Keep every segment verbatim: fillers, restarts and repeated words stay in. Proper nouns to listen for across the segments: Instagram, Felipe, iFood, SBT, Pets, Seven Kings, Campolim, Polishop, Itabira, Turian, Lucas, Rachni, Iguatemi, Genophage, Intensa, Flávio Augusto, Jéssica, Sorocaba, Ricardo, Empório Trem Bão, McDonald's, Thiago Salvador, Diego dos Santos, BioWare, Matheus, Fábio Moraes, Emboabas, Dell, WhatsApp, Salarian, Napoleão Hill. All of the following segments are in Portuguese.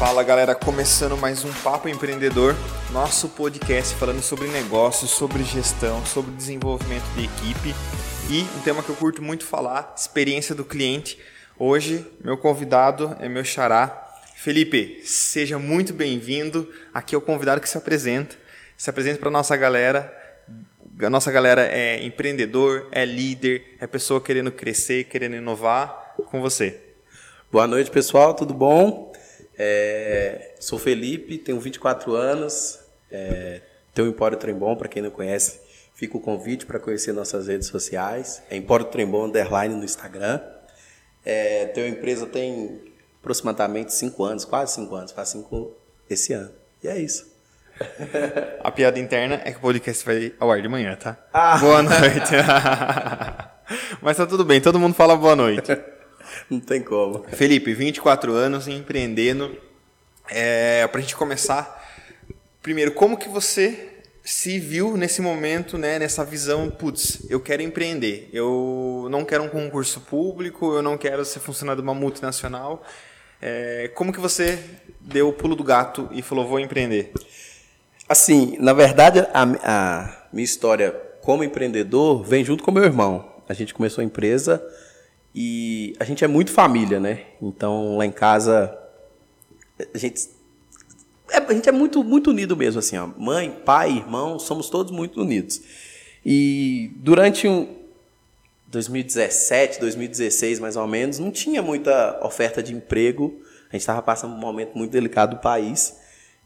Fala galera, começando mais um Papo Empreendedor, nosso podcast falando sobre negócios, sobre gestão, sobre desenvolvimento de equipe e um tema que eu curto muito falar, experiência do cliente. Hoje, meu convidado é meu xará, Felipe, seja muito bem-vindo, aqui é o convidado que se apresenta, se apresenta para a nossa galera. A nossa galera é empreendedor, é líder, é pessoa querendo crescer, querendo inovar, com você. Boa noite pessoal, tudo bom? É, sou Felipe, tenho vinte e quatro anos, é, tenho o Empório Trem Bão, para quem não conhece, fica o convite para conhecer nossas redes sociais, é Empório Trem Bão underline no Instagram. É, tenho a empresa tem aproximadamente cinco anos, quase cinco anos, faz cinco esse ano, e é isso. A piada interna é que o podcast vai ao ar de manhã, tá? Ah. Boa noite. Mas tá tudo bem, todo mundo fala boa noite. Não tem como. Felipe, vinte e quatro anos, empreendendo. É, para a gente começar, primeiro, como que você se viu nesse momento, né, nessa visão, putz, eu quero empreender, eu não quero um concurso público, eu não quero ser funcionário de uma multinacional. É, como que você deu o pulo do gato e falou, vou empreender? Assim, na verdade, a, a minha história como empreendedor vem junto com meu irmão. A gente começou a empresa... E a gente é muito família, né? Então, lá em casa, a gente é, a gente é muito, muito unido mesmo, assim, ó. Mãe, pai, irmão, somos todos muito unidos. E durante um dois mil e dezessete, dois mil e dezesseis, mais ou menos, não tinha muita oferta de emprego. A gente estava passando um momento muito delicado do país.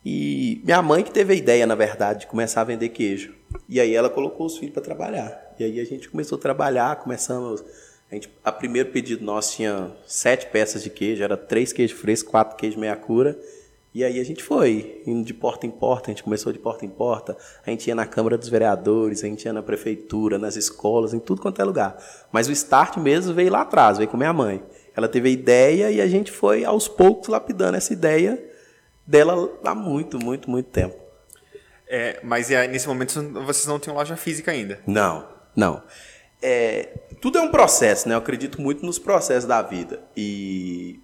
E minha mãe que teve a ideia, na verdade, de começar a vender queijo. E aí ela colocou os filhos para trabalhar. E aí a gente começou a trabalhar, começamos... A, gente, a primeiro pedido nosso tinha sete peças de queijo, era três queijos frescos, quatro queijos meia cura. E aí a gente foi, indo de porta em porta, a gente começou de porta em porta, a gente ia na Câmara dos Vereadores, a gente ia na Prefeitura, nas escolas, em tudo quanto é lugar. Mas o start mesmo veio lá atrás, veio com minha mãe. Ela teve a ideia e a gente foi aos poucos lapidando essa ideia dela há muito, muito, muito tempo. É, mas é, nesse momento vocês não têm loja física ainda? Não, não. É, tudo é um processo, né? Eu acredito muito nos processos da vida. E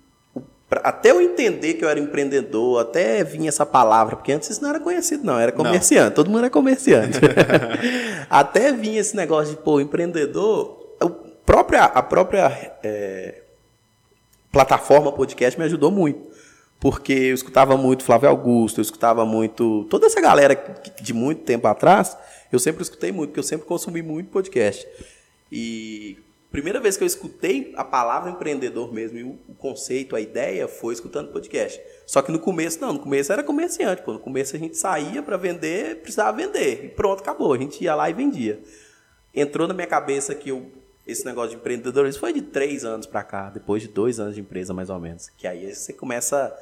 pra, até eu entender que eu era empreendedor, até vinha essa palavra, porque antes isso não era conhecido, não. Era comerciante, não. Todo mundo era comerciante. Até vinha esse negócio de, pô, empreendedor... A própria, a própria é, plataforma podcast me ajudou muito. Porque eu escutava muito Flávio Augusto, eu escutava muito... Toda essa galera de muito tempo atrás, eu sempre escutei muito, porque eu sempre consumi muito podcast. E a primeira vez que eu escutei a palavra empreendedor mesmo, e o conceito, a ideia, foi escutando podcast. Só que no começo, não, no começo era comerciante. Pô. No começo a gente saía para vender, precisava vender. E pronto, acabou. A gente ia lá e vendia. Entrou na minha cabeça que eu, esse negócio de empreendedorismo foi de três anos para cá, depois de dois anos de empresa, mais ou menos. Que aí você começa a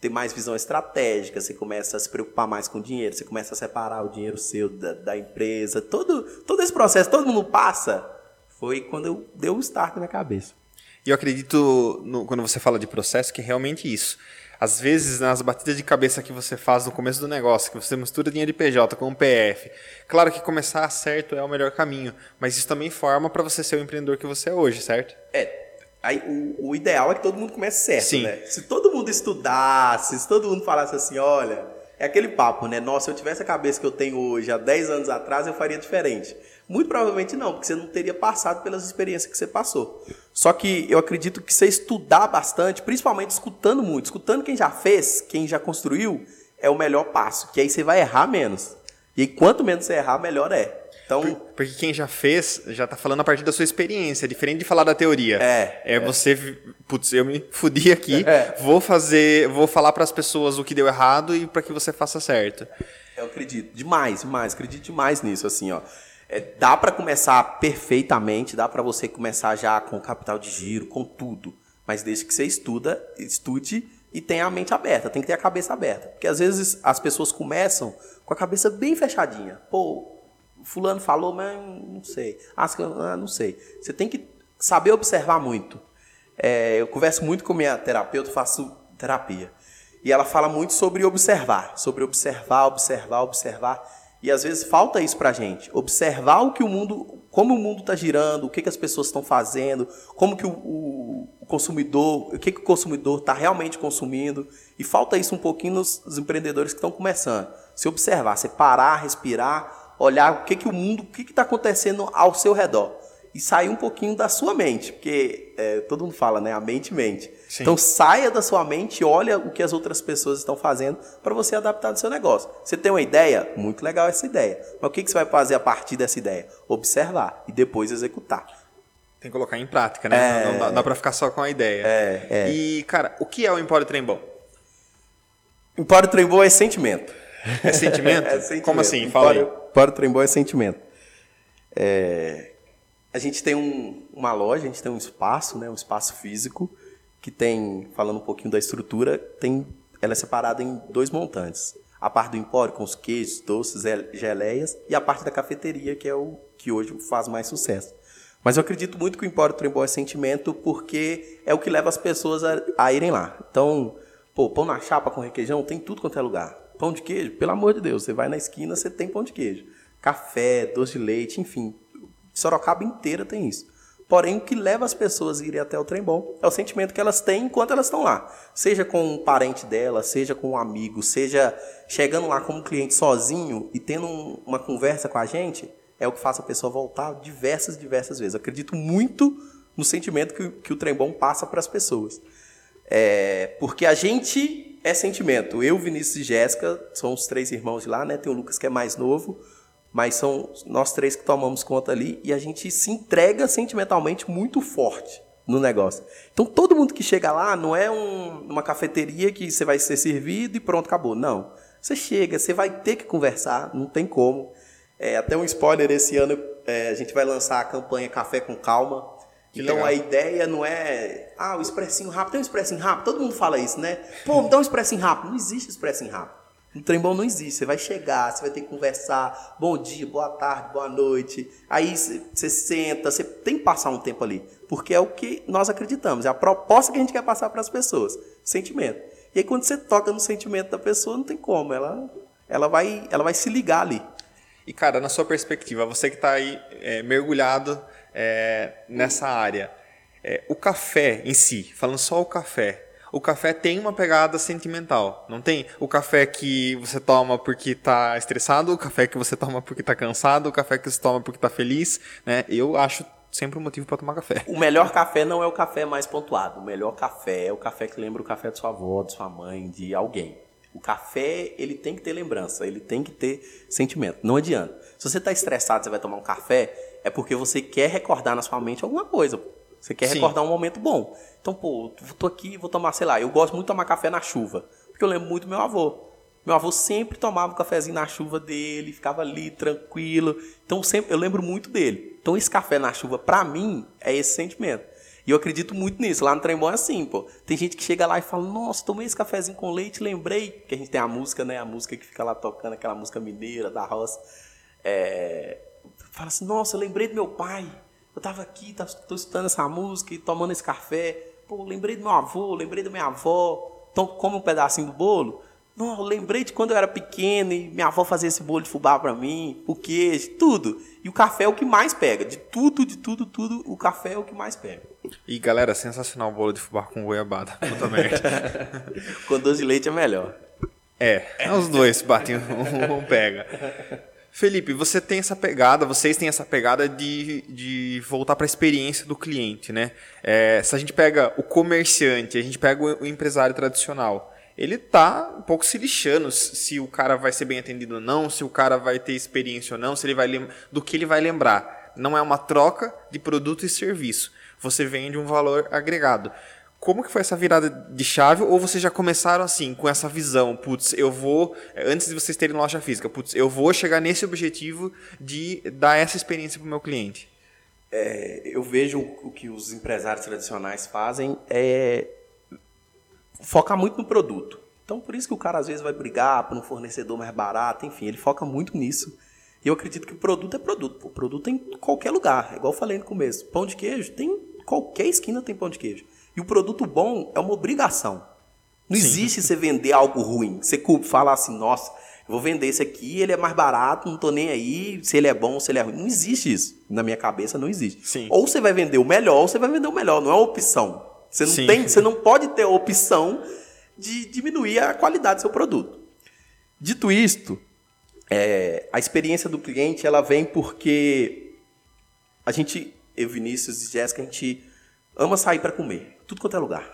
ter mais visão estratégica, você começa a se preocupar mais com o dinheiro, você começa a separar o dinheiro seu da, da empresa. Todo, todo esse processo, todo mundo passa... Foi quando eu dei o start na minha cabeça. E eu acredito, no, quando você fala de processo, que é realmente isso. Às vezes, nas batidas de cabeça que você faz no começo do negócio, que você mistura dinheiro de P J com P F, claro que começar certo é o melhor caminho, mas isso também forma para você ser o empreendedor que você é hoje, certo? É, aí, o, o ideal é que todo mundo comece certo, sim, né? Se todo mundo estudasse, se todo mundo falasse assim, olha... É aquele papo, né? Nossa, se eu tivesse a cabeça que eu tenho hoje, há dez anos atrás, eu faria diferente. Muito provavelmente não, porque você não teria passado pelas experiências que você passou. Só que eu acredito que você estudar bastante, principalmente escutando muito, escutando quem já fez, quem já construiu, é o melhor passo, que aí você vai errar menos. E aí, quanto menos você errar, melhor é. Então, porque quem já fez, já tá falando a partir da sua experiência, diferente de falar da teoria. É, é, é. Você, putz, eu me fudi aqui, é. vou fazer, vou falar para as pessoas o que deu errado e para que você faça certo. Eu acredito demais, demais, acredito demais nisso, assim, ó. É, dá para começar perfeitamente, dá para você começar já com capital de giro, com tudo, mas desde que você estuda, estude e tenha a mente aberta, tem que ter a cabeça aberta, porque às vezes as pessoas começam com a cabeça bem fechadinha, pô, fulano falou, mas não sei. Ah, não sei. Você tem que saber observar muito. É, eu converso muito com minha terapeuta, faço terapia. E ela fala muito sobre observar. Sobre observar, observar, observar. E às vezes falta isso pra gente, observar o que o mundo, como o mundo está girando, o que, que as pessoas estão fazendo, como que o, o consumidor, o que, que o consumidor está realmente consumindo. E falta isso um pouquinho nos, nos empreendedores que estão começando. Se observar, se parar, respirar, olhar o que, que o mundo, o que está acontecendo ao seu redor. E sair um pouquinho da sua mente, porque é, todo mundo fala, né? A mente mente. Sim. Então saia da sua mente e olha o que as outras pessoas estão fazendo para você adaptar no seu negócio. Você tem uma ideia? Muito legal essa ideia. Mas o que, que você vai fazer a partir dessa ideia? Observar e depois executar. Tem que colocar em prática, né? É... Não dá, dá para ficar só com a ideia. É, é. E, cara, o que é o Empório Trem Bão? Empório Trem Bão é sentimento. É sentimento? É sentimento. Como assim? Fala aí. Empório Trem Bão é sentimento. É... A gente tem um, uma loja, a gente tem um espaço, né, um espaço físico, que tem, falando um pouquinho da estrutura, tem, ela é separada em dois montantes. A parte do empório, com os queijos, doces, geleias, e a parte da cafeteria, que é o que hoje faz mais sucesso. Mas eu acredito muito que o Empório Trem Bão é sentimento, porque é o que leva as pessoas a, a irem lá. Então, pô, pão na chapa com requeijão, tem tudo quanto é lugar. Pão de queijo, pelo amor de Deus, você vai na esquina, você tem pão de queijo. Café, doce de leite, enfim... Sorocaba inteira tem isso. Porém, o que leva as pessoas a irem até o Trem Bão é o sentimento que elas têm enquanto elas estão lá. Seja com um parente dela, seja com um amigo, seja chegando lá como cliente sozinho e tendo um, uma conversa com a gente, é o que faz a pessoa voltar diversas, diversas vezes. Eu acredito muito no sentimento que, que o Trem Bão passa para as pessoas. É, porque a gente é sentimento. Eu, Vinícius e Jéssica, somos três irmãos de lá, né? Tem o Lucas que é mais novo. Mas são nós três que tomamos conta ali e a gente se entrega sentimentalmente muito forte no negócio. Então, todo mundo que chega lá não é um, uma cafeteria que você vai ser servido e pronto, acabou. Não. Você chega, você vai ter que conversar, não tem como. É, até um spoiler, esse ano é, a gente vai lançar a campanha Café com Calma. Que então, legal. A ideia não é... Ah, o expressinho rápido. Tem um expressinho rápido? Todo mundo fala isso, né? Pô, me dá um expressinho rápido. Não existe expressinho rápido. No Trem Bão não existe, você vai chegar, você vai ter que conversar, bom dia, boa tarde, boa noite, aí você senta, você tem que passar um tempo ali, porque é o que nós acreditamos, é a proposta que a gente quer passar para as pessoas, sentimento. E aí quando você toca no sentimento da pessoa, não tem como, ela, ela, vai, ela vai se ligar ali. E cara, na sua perspectiva, você que está aí é, mergulhado é, nessa área, é, o café em si, falando só o café, o café tem uma pegada sentimental, não tem? O café que você toma porque está estressado, o café que você toma porque está cansado, o café que você toma porque está feliz, né? Eu acho sempre um motivo para tomar café. O melhor café não é o café mais pontuado. O melhor café é o café que lembra o café de sua avó, de sua mãe, de alguém. O café, ele tem que ter lembrança, ele tem que ter sentimento. Não adianta. Se você está estressado, você vai tomar um café, é porque você quer recordar na sua mente alguma coisa. Você quer Sim. recordar um momento bom. Então, pô, eu tô aqui, vou tomar, sei lá, eu gosto muito de tomar café na chuva, porque eu lembro muito do meu avô. Meu avô sempre tomava um cafezinho na chuva dele, ficava ali, tranquilo. Então, sempre, eu lembro muito dele. Então, esse café na chuva, pra mim, é esse sentimento. E eu acredito muito nisso. Lá no Trem Bão é assim, pô. Tem gente que chega lá e fala, nossa, tomei esse cafezinho com leite, lembrei. Porque a gente tem a música, né? A música que fica lá tocando, aquela música mineira, da roça. É... Fala assim, nossa, eu lembrei do meu pai. Eu estava aqui, estou escutando essa música e tomando esse café. Pô, lembrei do meu avô, lembrei da minha avó. Então, como um pedacinho do bolo. Não, eu lembrei de quando eu era pequeno e minha avó fazia esse bolo de fubá para mim, o queijo, tudo. E o café é o que mais pega. De tudo, de tudo, tudo, o café é o que mais pega. E, galera, sensacional o bolo de fubá com goiabada. Puta merda. Com doce de leite é melhor. É, é os dois batem, um, um pega. Felipe, você tem essa pegada, vocês têm essa pegada de, de voltar para a experiência do cliente, né? É, se a gente pega o comerciante, a gente pega o, o empresário tradicional, ele tá um pouco se lixando se o cara vai ser bem atendido ou não, se o cara vai ter experiência ou não, se ele vai lem- do que ele vai lembrar. Não é uma troca de produto e serviço. Você vende um valor agregado. Como que foi essa virada de chave? Ou vocês já começaram assim, com essa visão? Putz, eu vou... Antes de vocês terem loja física, putz, eu vou chegar nesse objetivo de dar essa experiência para o meu cliente. É, eu vejo o que os empresários tradicionais fazem é focar muito no produto. Então, por isso que o cara às vezes vai brigar por um fornecedor mais barato, enfim, ele foca muito nisso. E eu acredito que o produto é produto. O produto tem em qualquer lugar, igual eu falei no começo. Pão de queijo, tem qualquer esquina tem pão de queijo. E o produto bom é uma obrigação. Não Sim. existe você vender algo ruim. Você fala assim, nossa, eu vou vender esse aqui, ele é mais barato, não tô nem aí, se ele é bom, se ele é ruim. Não existe isso. Na minha cabeça não existe. Sim. Ou você vai vender o melhor, ou você vai vender o melhor. Não é uma opção. Você não, tem, você não pode ter a opção de diminuir a qualidade do seu produto. Dito isto, é, a experiência do cliente ela vem porque a gente, eu, Vinícius e Jéssica, a gente ama sair para comer. Tudo quanto é lugar.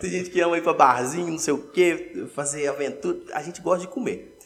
Tem gente que ama ir para barzinho, não sei o quê, fazer aventura. A gente gosta de comer.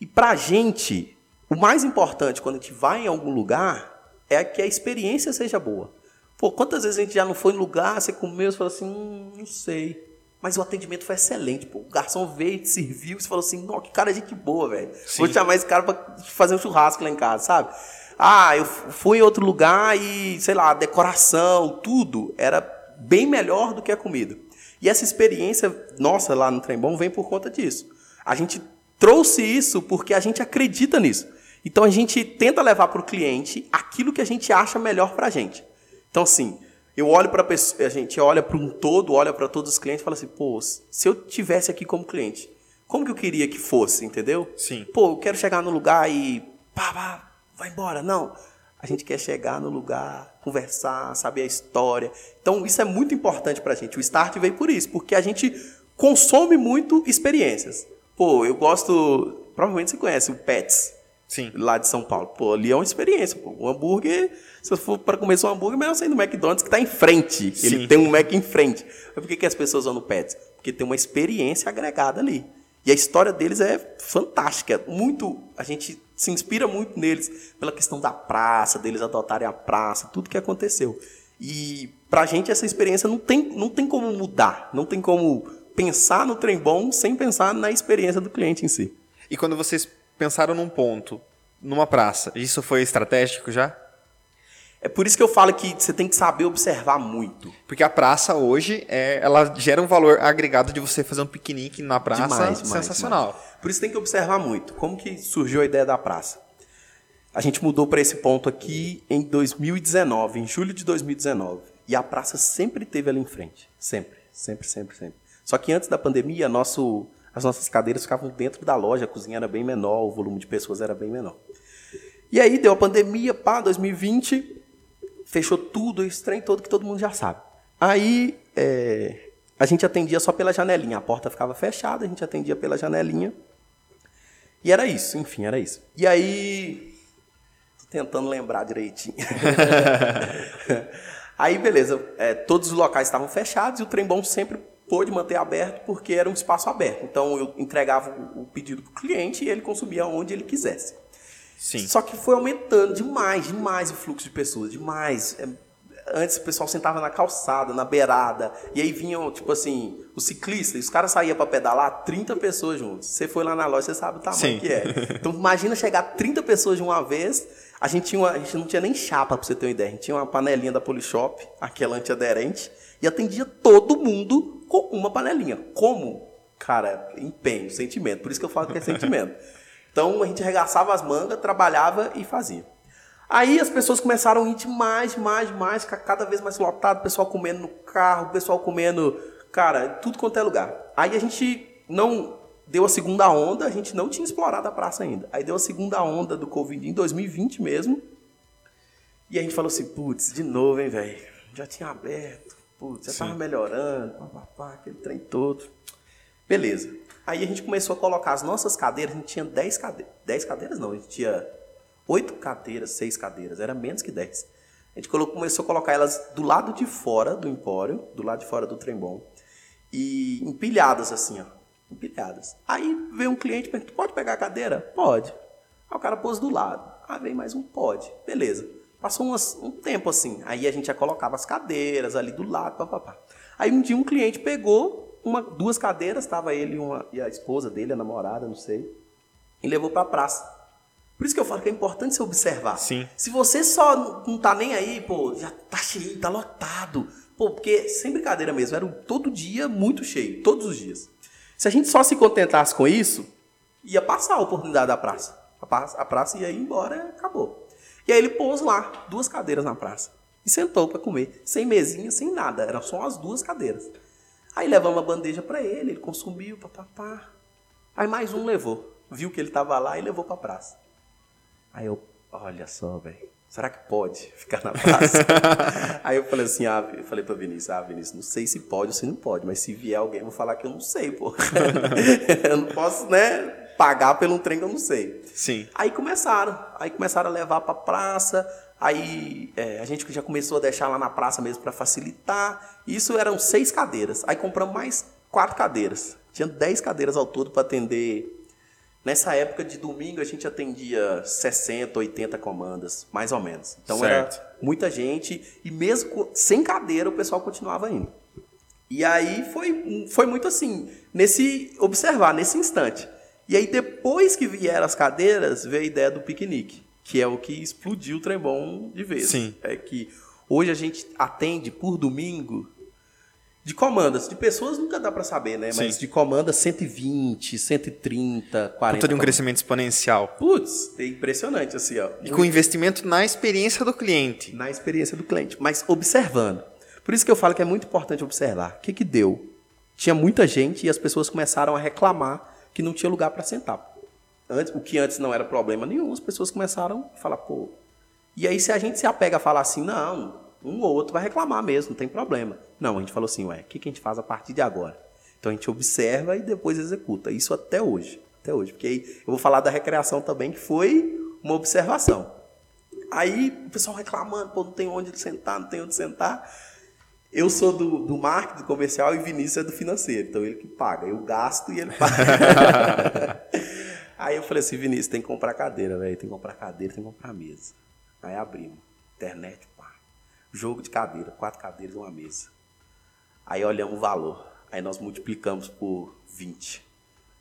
E pra gente, o mais importante quando a gente vai em algum lugar é que a experiência seja boa. Pô, quantas vezes a gente já não foi em lugar, você comeu, você falou assim, hum, não sei. Mas o atendimento foi excelente. Pô, o garçom veio, te serviu, você falou assim, nossa, que cara é gente boa, velho. Vou chamar esse cara pra fazer um churrasco lá em casa, sabe? Ah, eu fui em outro lugar e, sei lá, a decoração, tudo era bem melhor do que a comida. E essa experiência nossa lá no Trem Bão vem por conta disso. A gente trouxe isso porque a gente acredita nisso. Então, a gente tenta levar para o cliente aquilo que a gente acha melhor para a gente. Então, assim, eu olho para a pessoa, a gente olha para um todo, olha para todos os clientes e fala assim, pô, se eu tivesse aqui como cliente, como que eu queria que fosse, entendeu? Sim. Pô, eu quero chegar no lugar e... pá, pá, vai embora, não. A gente quer chegar no lugar, conversar, saber a história. Então, isso é muito importante pra gente. O Start veio por isso, porque a gente consome muito experiências. Pô, eu gosto... Provavelmente você conhece o Pets, sim, lá de São Paulo. Pô, ali é uma experiência. Pô, o hambúrguer, se eu for pra comer só um hambúrguer, melhor sair do McDonald's, que tá em frente. Sim. Ele tem um Mac em frente. Mas por que, que as pessoas vão no Pets? Porque tem uma experiência agregada ali. E a história deles é fantástica. Muito... A gente... se inspira muito neles, pela questão da praça, deles adotarem a praça, tudo que aconteceu. E pra gente essa experiência não tem, não tem como mudar, não tem como pensar no Trem Bão sem pensar na experiência do cliente em si. E quando vocês pensaram num ponto, numa praça, isso foi estratégico já? É por isso que eu falo que você tem que saber observar muito. Porque a praça hoje, é, ela gera um valor agregado de você fazer um piquenique na praça, demais, sensacional. Demais, demais. Por isso tem que observar muito. Como que surgiu a ideia da praça? A gente mudou para esse ponto aqui em dois mil e dezenove, em julho de dois mil e dezenove. E a praça sempre esteve ali em frente. Sempre, sempre, sempre, sempre. Só que antes da pandemia, nosso, as nossas cadeiras ficavam dentro da loja, a cozinha era bem menor, o volume de pessoas era bem menor. E aí deu a pandemia, pá, dois mil e vinte, fechou tudo, esse trem todo que todo mundo já sabe. Aí é, a gente atendia só pela janelinha, a porta ficava fechada, a gente atendia pela janelinha. E era isso, enfim, era isso. E aí, tô tentando lembrar direitinho. Aí, beleza, é, todos os locais estavam fechados e o Trem Bão sempre pôde manter aberto porque era um espaço aberto. Então, eu entregava o pedido pro cliente e ele consumia onde ele quisesse. Sim. Só que foi aumentando demais, demais o fluxo de pessoas, demais. Antes o pessoal sentava na calçada, na beirada, e aí vinham, tipo assim, os ciclistas, os caras saíam para pedalar, trinta pessoas juntos. Você foi lá na loja, você sabe o tamanho, sim, que é. Então, imagina chegar trinta pessoas de uma vez. A gente, tinha uma, a gente não tinha nem chapa, para você ter uma ideia. A gente tinha uma panelinha da Polishop, aquela antiaderente, e atendia todo mundo com uma panelinha. Como? Cara, empenho, sentimento. Por isso que eu falo que é sentimento. Então, a gente arregaçava as mangas, trabalhava e fazia. Aí as pessoas começaram a ir demais, demais, demais, cada vez mais lotado, o pessoal comendo no carro, o pessoal comendo, cara, tudo quanto é lugar. Aí a gente não deu a segunda onda, a gente não tinha explorado a praça ainda. Aí deu a segunda onda do Covid em dois mil e vinte mesmo, e a gente falou assim, putz, de novo, hein, velho, já tinha aberto, putz, já estava melhorando, papapá, aquele trem todo, beleza. Aí a gente começou a colocar as nossas cadeiras, a gente tinha dez cadeiras, dez cadeiras não, a gente tinha... oito cadeiras, seis cadeiras, era menos que dez. A gente colocou, começou a colocar elas do lado de fora do empório, do lado de fora do Trem Bão, e empilhadas assim, ó, empilhadas. Aí veio um cliente e perguntou, pode pegar a cadeira? Pode. Aí o cara pôs do lado. Ah, veio mais um, pode. Beleza. Passou umas, um tempo assim, aí a gente já colocava as cadeiras ali do lado, papapá. Aí um dia um cliente pegou uma, duas cadeiras, estava ele uma, e a esposa dele, a namorada, não sei, e levou para a praça. Por isso que eu falo que é importante você observar. Sim. Se você só não tá nem aí, pô, já tá cheio, tá lotado. Pô, porque, sem brincadeira mesmo, era todo dia muito cheio, todos os dias. Se a gente só se contentasse com isso, ia passar a oportunidade da praça. A praça, a praça ia ir embora e acabou. E aí ele pôs lá duas cadeiras na praça e sentou para comer, sem mesinha, sem nada. Eram só as duas cadeiras. Aí levamos a bandeja para ele, ele consumiu, papapá. Aí mais um levou. Viu que ele tava lá e levou pra praça. Aí eu, olha só, velho. Será que pode ficar na praça? Aí eu falei assim, ah, eu falei pra Vinícius, ah, Vinícius, não sei se pode ou se não pode, mas se vier alguém, eu vou falar que eu não sei, pô. Eu não posso, né, pagar pelo trem que eu não sei. Sim. Aí começaram. Aí começaram a levar pra praça. Aí é, a gente já começou a deixar lá na praça mesmo pra facilitar. Isso eram seis cadeiras. Aí compramos mais quatro cadeiras. Tinha dez cadeiras ao todo pra atender... Nessa época de domingo, a gente atendia sessenta, oitenta comandas, mais ou menos. Então, certo. Era muita gente e mesmo sem cadeira, o pessoal continuava indo. E aí, foi, foi muito assim, nesse observar, nesse instante. E aí, depois que vieram as cadeiras, veio a ideia do piquenique, que é o que explodiu o Trem Bão de vez. Sim. É que hoje a gente atende por domingo... De comandas, de pessoas nunca dá para saber, né? Sim. Mas de comandas cento e vinte, cento e trinta, quarenta... Puta, de um crescimento exponencial. Putz, é impressionante, assim, ó. E com investimento na experiência do cliente. Na experiência do cliente, mas observando. Por isso que eu falo que é muito importante observar. O que que deu? Tinha muita gente e as pessoas começaram a reclamar que não tinha lugar para sentar. Antes, o que antes não era problema nenhum, as pessoas começaram a falar, pô... E aí se a gente se apega a falar assim, não... Um ou outro vai reclamar mesmo, não tem problema. Não, a gente falou assim, ué, o que, que a gente faz a partir de agora? Então a gente observa e depois executa. Isso até hoje, até hoje. Porque aí eu vou falar da recreação também, que foi uma observação. Aí o pessoal reclamando, pô, não tem onde sentar, não tem onde sentar. Eu sou do, do marketing, do comercial, e Vinícius é do financeiro. Então ele que paga, eu gasto e ele paga. Aí eu falei assim, Vinícius, tem que comprar cadeira, velho. Tem que comprar cadeira, tem que comprar mesa. Aí abrimos, internet, jogo de cadeira, quatro cadeiras e uma mesa. Aí olhamos o valor. Aí nós multiplicamos por vinte.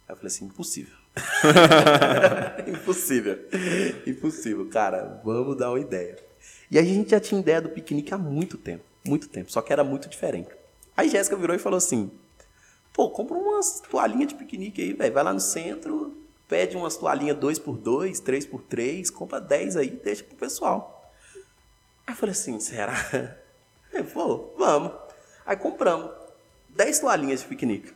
Aí eu falei assim, impossível. Impossível. Impossível, cara. Vamos dar uma ideia. E aí a gente já tinha ideia do piquenique há muito tempo. Muito tempo. Só que era muito diferente. Aí Jéssica virou e falou assim, pô, compra umas toalhinhas de piquenique aí, velho. Vai lá no centro, pede umas toalhinhas dois por dois, três por três, compra dez aí e deixa pro pessoal. Aí eu falei assim, será? Eu falei, vamos. Aí compramos dez toalhinhas de piquenique.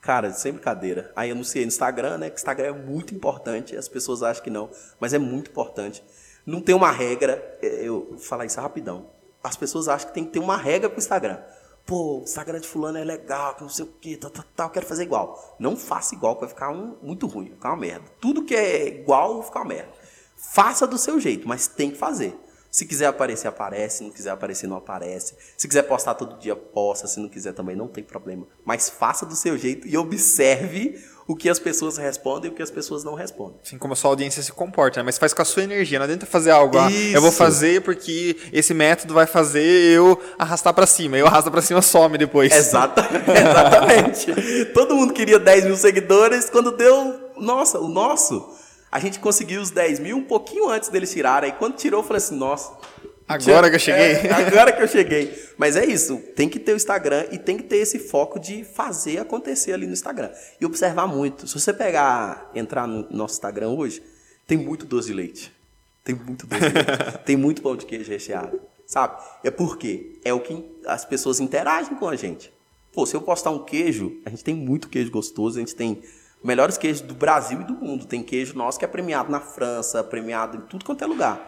Cara, sem brincadeira. Aí eu anunciei no Instagram, né? Que Instagram é muito importante. As pessoas acham que não, mas é muito importante. Não tem uma regra. Eu vou falar isso rapidão. As pessoas acham que tem que ter uma regra pro Instagram. Pô, o Instagram de fulano é legal, que não sei o quê, tal, tal, tal. Eu quero fazer igual. Não faça igual, que vai ficar um, muito ruim. Vai ficar uma merda. Tudo que é igual, vai ficar uma merda. Faça do seu jeito, mas tem que fazer. Se quiser aparecer, aparece. Se não quiser aparecer, não aparece. Se quiser postar todo dia, posta. Se não quiser também, não tem problema. Mas faça do seu jeito e observe o que as pessoas respondem e o que as pessoas não respondem. Assim como a sua audiência se comporta, né? Mas faz com a sua energia. Não adianta fazer algo. Ah, eu vou fazer porque esse método vai fazer eu arrastar pra cima. Eu arrasto pra cima, some depois. Exatamente. Exatamente. Todo mundo queria dez mil seguidores. Quando deu, nossa, o nosso... A gente conseguiu os dez mil um pouquinho antes deles tirarem. Aí quando tirou, eu falei assim, nossa... Agora que eu cheguei. É, agora que eu cheguei. Mas é isso, tem que ter o Instagram e tem que ter esse foco de fazer acontecer ali no Instagram. E observar muito. Se você pegar, entrar no nosso Instagram hoje, tem muito doce de leite. Tem muito doce de leite. Tem muito pão de queijo recheado, sabe? É porque é o que as pessoas interagem com a gente. Pô, se eu postar um queijo, a gente tem muito queijo gostoso, a gente tem... melhores queijos do Brasil e do mundo. Tem queijo nosso que é premiado na França, premiado em tudo quanto é lugar.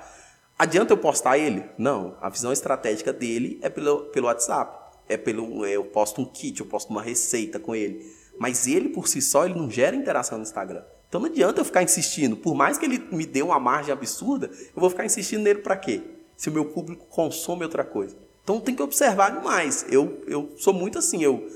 Adianta eu postar ele? Não. A visão estratégica dele é pelo, pelo WhatsApp. É pelo, eu posto um kit, eu posto uma receita com ele. Mas ele, por si só, ele não gera interação no Instagram. Então não adianta eu ficar insistindo. Por mais que ele me dê uma margem absurda, eu vou ficar insistindo nele para quê? Se o meu público consome outra coisa. Então tem que observar demais. Eu, eu sou muito assim, eu...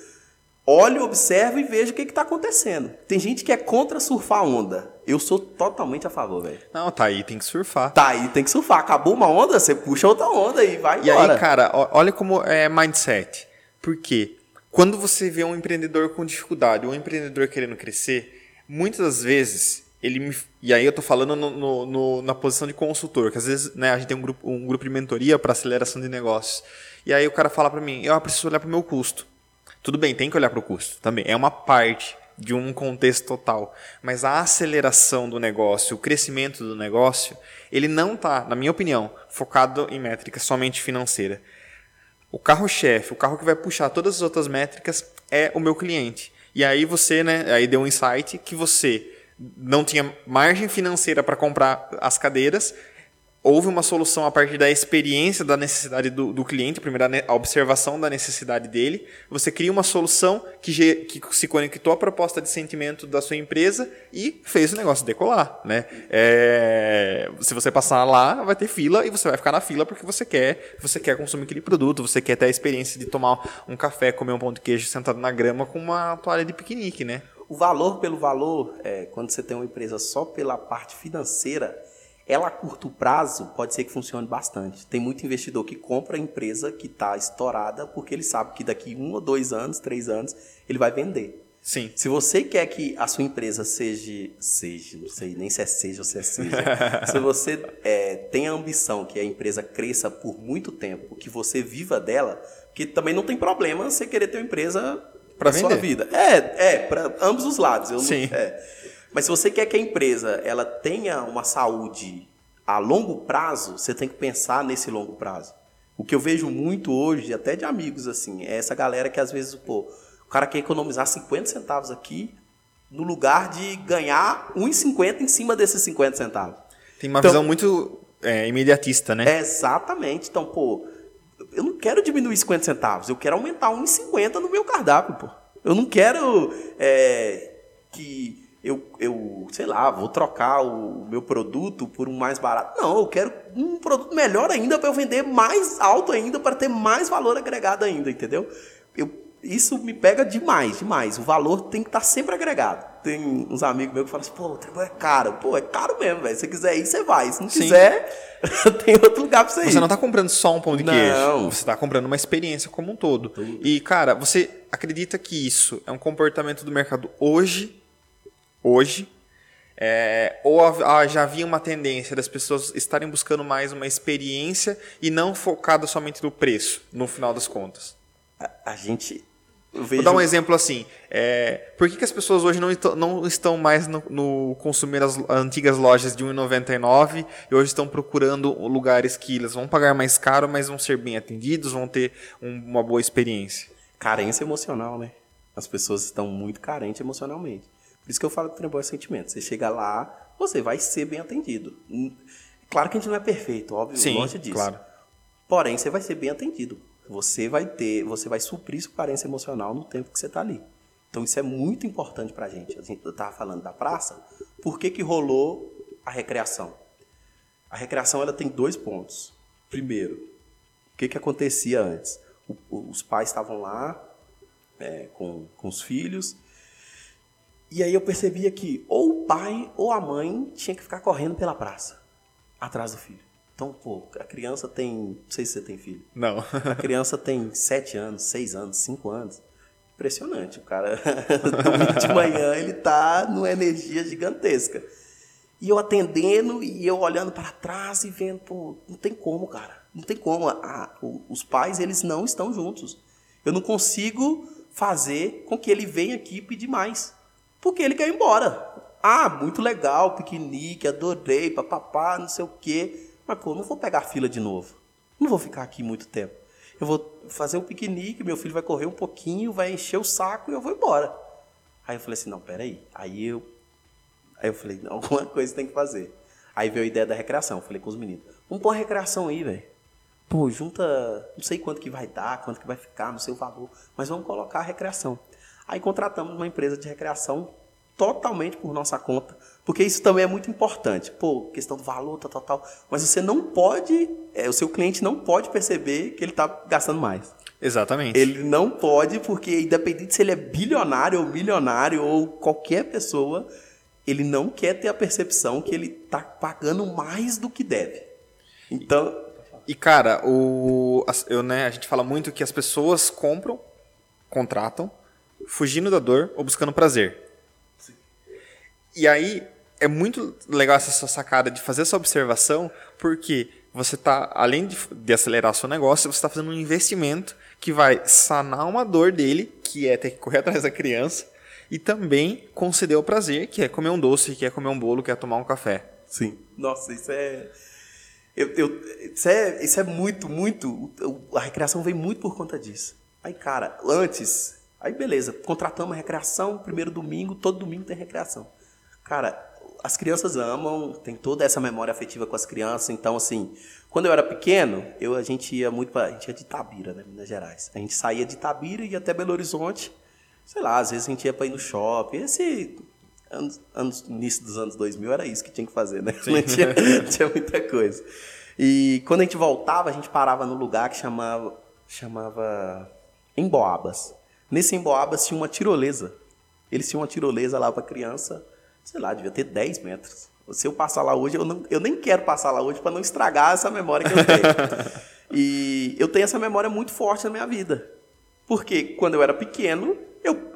olho, observo e vejo o que está acontecendo. Tem gente que é contra surfar onda. Eu sou totalmente a favor, velho. Não, tá aí, tem que surfar. Tá aí, tem que surfar. Acabou uma onda, você puxa outra onda e vai embora. E aí, cara, olha como é mindset. Por quê? Quando você vê um empreendedor com dificuldade, um empreendedor querendo crescer, muitas das vezes... Ele me, e aí eu tô falando no, no, no, na posição de consultor, que às vezes, né, a gente tem um grupo, um grupo de mentoria para aceleração de negócios. E aí o cara fala para mim, eu preciso olhar para o meu custo. Tudo bem, tem que olhar para o custo também. É uma parte de um contexto total. Mas a aceleração do negócio, o crescimento do negócio, ele não está, na minha opinião, focado em métrica somente financeira. O carro-chefe, o carro que vai puxar todas as outras métricas é o meu cliente. E aí você, né, aí deu um insight que você não tinha margem financeira para comprar as cadeiras. Houve uma solução a partir da experiência da necessidade do, do cliente, primeiro a observação da necessidade dele. Você cria uma solução que, que se conectou à proposta de sentimento da sua empresa e fez o negócio decolar, né? É, se você passar lá, vai ter fila e você vai ficar na fila porque você quer, você quer consumir aquele produto, você quer ter a experiência de tomar um café, comer um pão de queijo sentado na grama com uma toalha de piquenique, né? O valor pelo valor, é, quando você tem uma empresa só pela parte financeira, ela a curto prazo pode ser que funcione bastante. Tem muito investidor que compra a empresa que está estourada porque ele sabe que daqui um ou dois anos, três anos, ele vai vender. Sim. Se você quer que a sua empresa seja, seja não sei nem se é seja ou se é seja, se você é, tem a ambição que a empresa cresça por muito tempo, que você viva dela, porque também não tem problema você querer ter uma empresa para sua vida. É, é para ambos os lados. Eu Sim. Não, é. Mas se você quer que a empresa ela tenha uma saúde a longo prazo, você tem que pensar nesse longo prazo. O que eu vejo muito hoje, até de amigos, assim, é essa galera que às vezes, pô, o cara quer economizar cinquenta centavos aqui no lugar de ganhar um real e cinquenta centavos em cima desses cinquenta centavos. Tem uma então, visão muito é, imediatista, né? Exatamente. Então, pô, eu não quero diminuir cinquenta centavos, eu quero aumentar um real e cinquenta centavos no meu cardápio, pô. Eu não quero é, que... Eu, eu, sei lá, vou trocar o meu produto por um mais barato. Não, eu quero um produto melhor ainda para eu vender mais alto ainda, para ter mais valor agregado ainda, entendeu? Eu, isso me pega demais, demais. O valor tem que estar sempre agregado. Tem uns amigos meus que falam assim, pô, o trabalho é caro. Pô, é caro mesmo, velho. Se você quiser ir, você vai. Se não Sim. quiser, tem outro lugar para você ir. Você não está comprando só um pão de queijo. Não. Você está comprando uma experiência como um todo. Sim. E, cara, você acredita que isso é um comportamento do mercado hoje? Hoje, é, ou a, a, já havia uma tendência das pessoas estarem buscando mais uma experiência e não focada somente no preço, no final das contas? A, a gente... Vejo... Vou dar um exemplo assim. É, por que, que as pessoas hoje não, não estão mais no, no consumir as antigas lojas de um real e noventa e nove centavos e hoje estão procurando lugares que eles vão pagar mais caro, mas vão ser bem atendidos, vão ter um, uma boa experiência? Carência emocional, né? As pessoas estão muito carentes emocionalmente. Por isso que eu falo que o trem bom é sentimento. Você chega lá, você vai ser bem atendido. Claro que a gente não é perfeito, óbvio, Sim, longe disso. Claro. Porém, você vai ser bem atendido. Você vai ter, você vai suprir sua carência emocional no tempo que você está ali. Então, isso é muito importante para a gente. A gente estava falando da praça. Por que que rolou a recreação? A recreação ela tem dois pontos. Primeiro, o que que acontecia antes? O, os pais estavam lá é, com, com os filhos. E aí eu percebia que ou o pai ou a mãe tinha que ficar correndo pela praça, atrás do filho. Então, pô, a criança tem... Não sei se você tem filho. Não. A criança tem sete anos, seis anos, cinco anos. Impressionante. O cara, domingo de manhã, ele tá numa energia gigantesca. E eu atendendo e eu olhando para trás e vendo, pô, não tem como, cara. Não tem como. Ah, os pais, eles não estão juntos. Eu não consigo fazer com que ele venha aqui e pedir mais. Porque ele quer ir embora. Ah, muito legal, piquenique, adorei, papapá, não sei o quê. Mas, pô, não vou pegar a fila de novo. Não vou ficar aqui muito tempo. Eu vou fazer um piquenique, meu filho vai correr um pouquinho, vai encher o saco e eu vou embora. Aí eu falei assim, não, peraí. Aí eu, aí eu falei, não, alguma coisa tem que fazer. Aí veio a ideia da recreação. Eu falei com os meninos, vamos pôr a recreação aí, velho. Pô, junta, não sei quanto que vai dar, quanto que vai ficar, não sei o valor, mas vamos colocar a recreação. Aí contratamos uma empresa de recreação totalmente por nossa conta, porque isso também é muito importante. Pô, questão do valor, tal, tal, tal. Mas você não pode, é, o seu cliente não pode perceber que ele está gastando mais. Exatamente. Ele não pode, porque independente se ele é bilionário ou milionário ou qualquer pessoa, ele não quer ter a percepção que ele está pagando mais do que deve. Então, e, cara, o, eu, né, a gente fala muito que as pessoas compram, contratam, fugindo da dor ou buscando prazer. Sim. E aí é muito legal essa sua sacada de fazer essa observação, porque você está, além de, de acelerar seu negócio, você está fazendo um investimento que vai sanar uma dor dele, que é ter que correr atrás da criança, e também conceder o prazer, que é comer um doce, que é comer um bolo, que é tomar um café. Sim. Nossa, isso é... Eu, eu... Isso, é... isso é muito, muito... A recreação vem muito por conta disso. Aí, cara, antes... Aí beleza, contratamos a recreação, primeiro domingo, todo domingo tem recreação. Cara, as crianças amam, tem toda essa memória afetiva com as crianças, então assim, quando eu era pequeno, eu, a gente ia muito para, a gente ia de Itabira, né, Minas Gerais. A gente saía de Itabira e ia até Belo Horizonte, sei lá, às vezes a gente ia para ir no shopping, esse... Anos, anos, início dos anos dois mil era isso que tinha que fazer, né? Não tinha, não tinha muita coisa. E quando a gente voltava, a gente parava num lugar que chamava, chamava Emboabas. Nesse Emboabas tinha uma tirolesa. Eles tinham uma tirolesa lá para criança, sei lá, devia ter dez metros. Se eu passar lá hoje, eu, não, eu nem quero passar lá hoje para não estragar essa memória que eu tenho. E eu tenho essa memória muito forte na minha vida. Porque quando eu era pequeno, eu...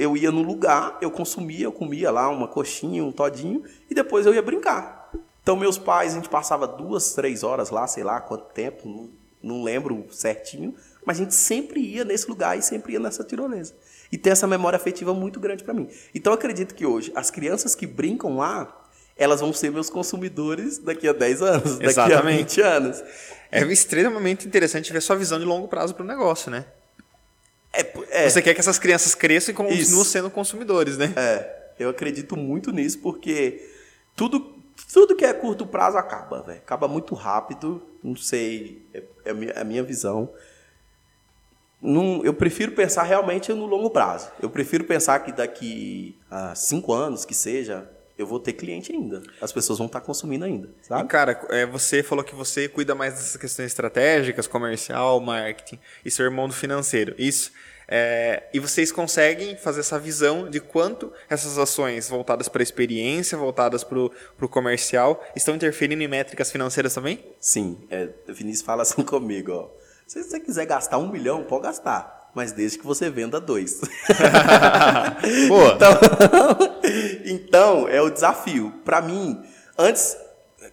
Eu ia num lugar, eu consumia, eu comia lá uma coxinha, um todinho, e depois eu ia brincar. Então, meus pais, a gente passava duas, três horas lá, sei lá quanto tempo, não, não lembro certinho, mas a gente sempre ia nesse lugar e sempre ia nessa tirolesa. E tem essa memória afetiva muito grande para mim. Então, eu acredito que hoje, as crianças que brincam lá, elas vão ser meus consumidores daqui a dez anos, exatamente, daqui a vinte anos. É extremamente interessante ver sua visão de longo prazo para o negócio, né? É, é. Você quer que essas crianças cresçam e continuem sendo consumidores, né? É, eu acredito muito nisso, porque tudo, tudo que é curto prazo acaba, velho. Acaba muito rápido, não sei, é, é, a, minha, é a minha visão. Não, eu prefiro pensar realmente no longo prazo. Eu prefiro pensar que daqui a cinco anos, que seja, eu vou ter cliente ainda. As pessoas vão estar consumindo ainda, sabe? E cara, você falou que você cuida mais dessas questões estratégicas, comercial, marketing, e seu irmão do financeiro, isso. É, e vocês conseguem fazer essa visão de quanto essas ações voltadas para a experiência, voltadas para o comercial, estão interferindo em métricas financeiras também? Sim. É, o Vinícius fala assim comigo, ó. Se você quiser gastar um milhão, pode gastar. Mas desde que você venda dois. Boa. Então, então, é o desafio. Para mim, antes...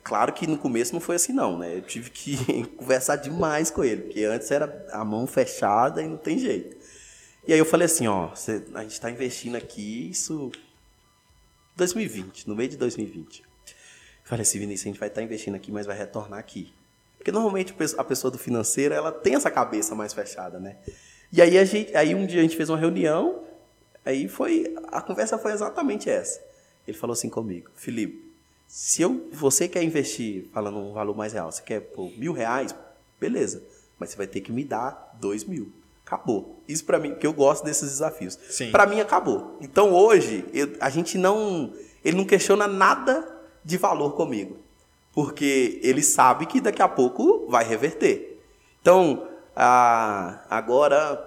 Claro que no começo não foi assim, não, né? Eu tive que conversar demais com ele. Porque antes era a mão fechada e não tem jeito. E aí eu falei assim, ó... Você, a gente está investindo aqui, isso... dois mil e vinte, no meio de dois mil e vinte. Eu falei assim, Vinícius, a gente vai estar tá investindo aqui, mas vai retornar aqui. Porque normalmente a pessoa do financeiro, ela tem essa cabeça mais fechada, né? E aí, a gente, aí um dia a gente fez uma reunião, aí foi, a conversa foi exatamente essa. Ele falou assim comigo, Felipe, se eu, você quer investir, falando um valor mais real, você quer pô, mil reais, beleza, mas você vai ter que me dar dois mil. Acabou. Isso pra mim, porque eu gosto desses desafios. Sim. Pra mim acabou. Então hoje, eu, a gente não, ele não questiona nada de valor comigo, porque ele sabe que daqui a pouco vai reverter. Então... Ah, agora,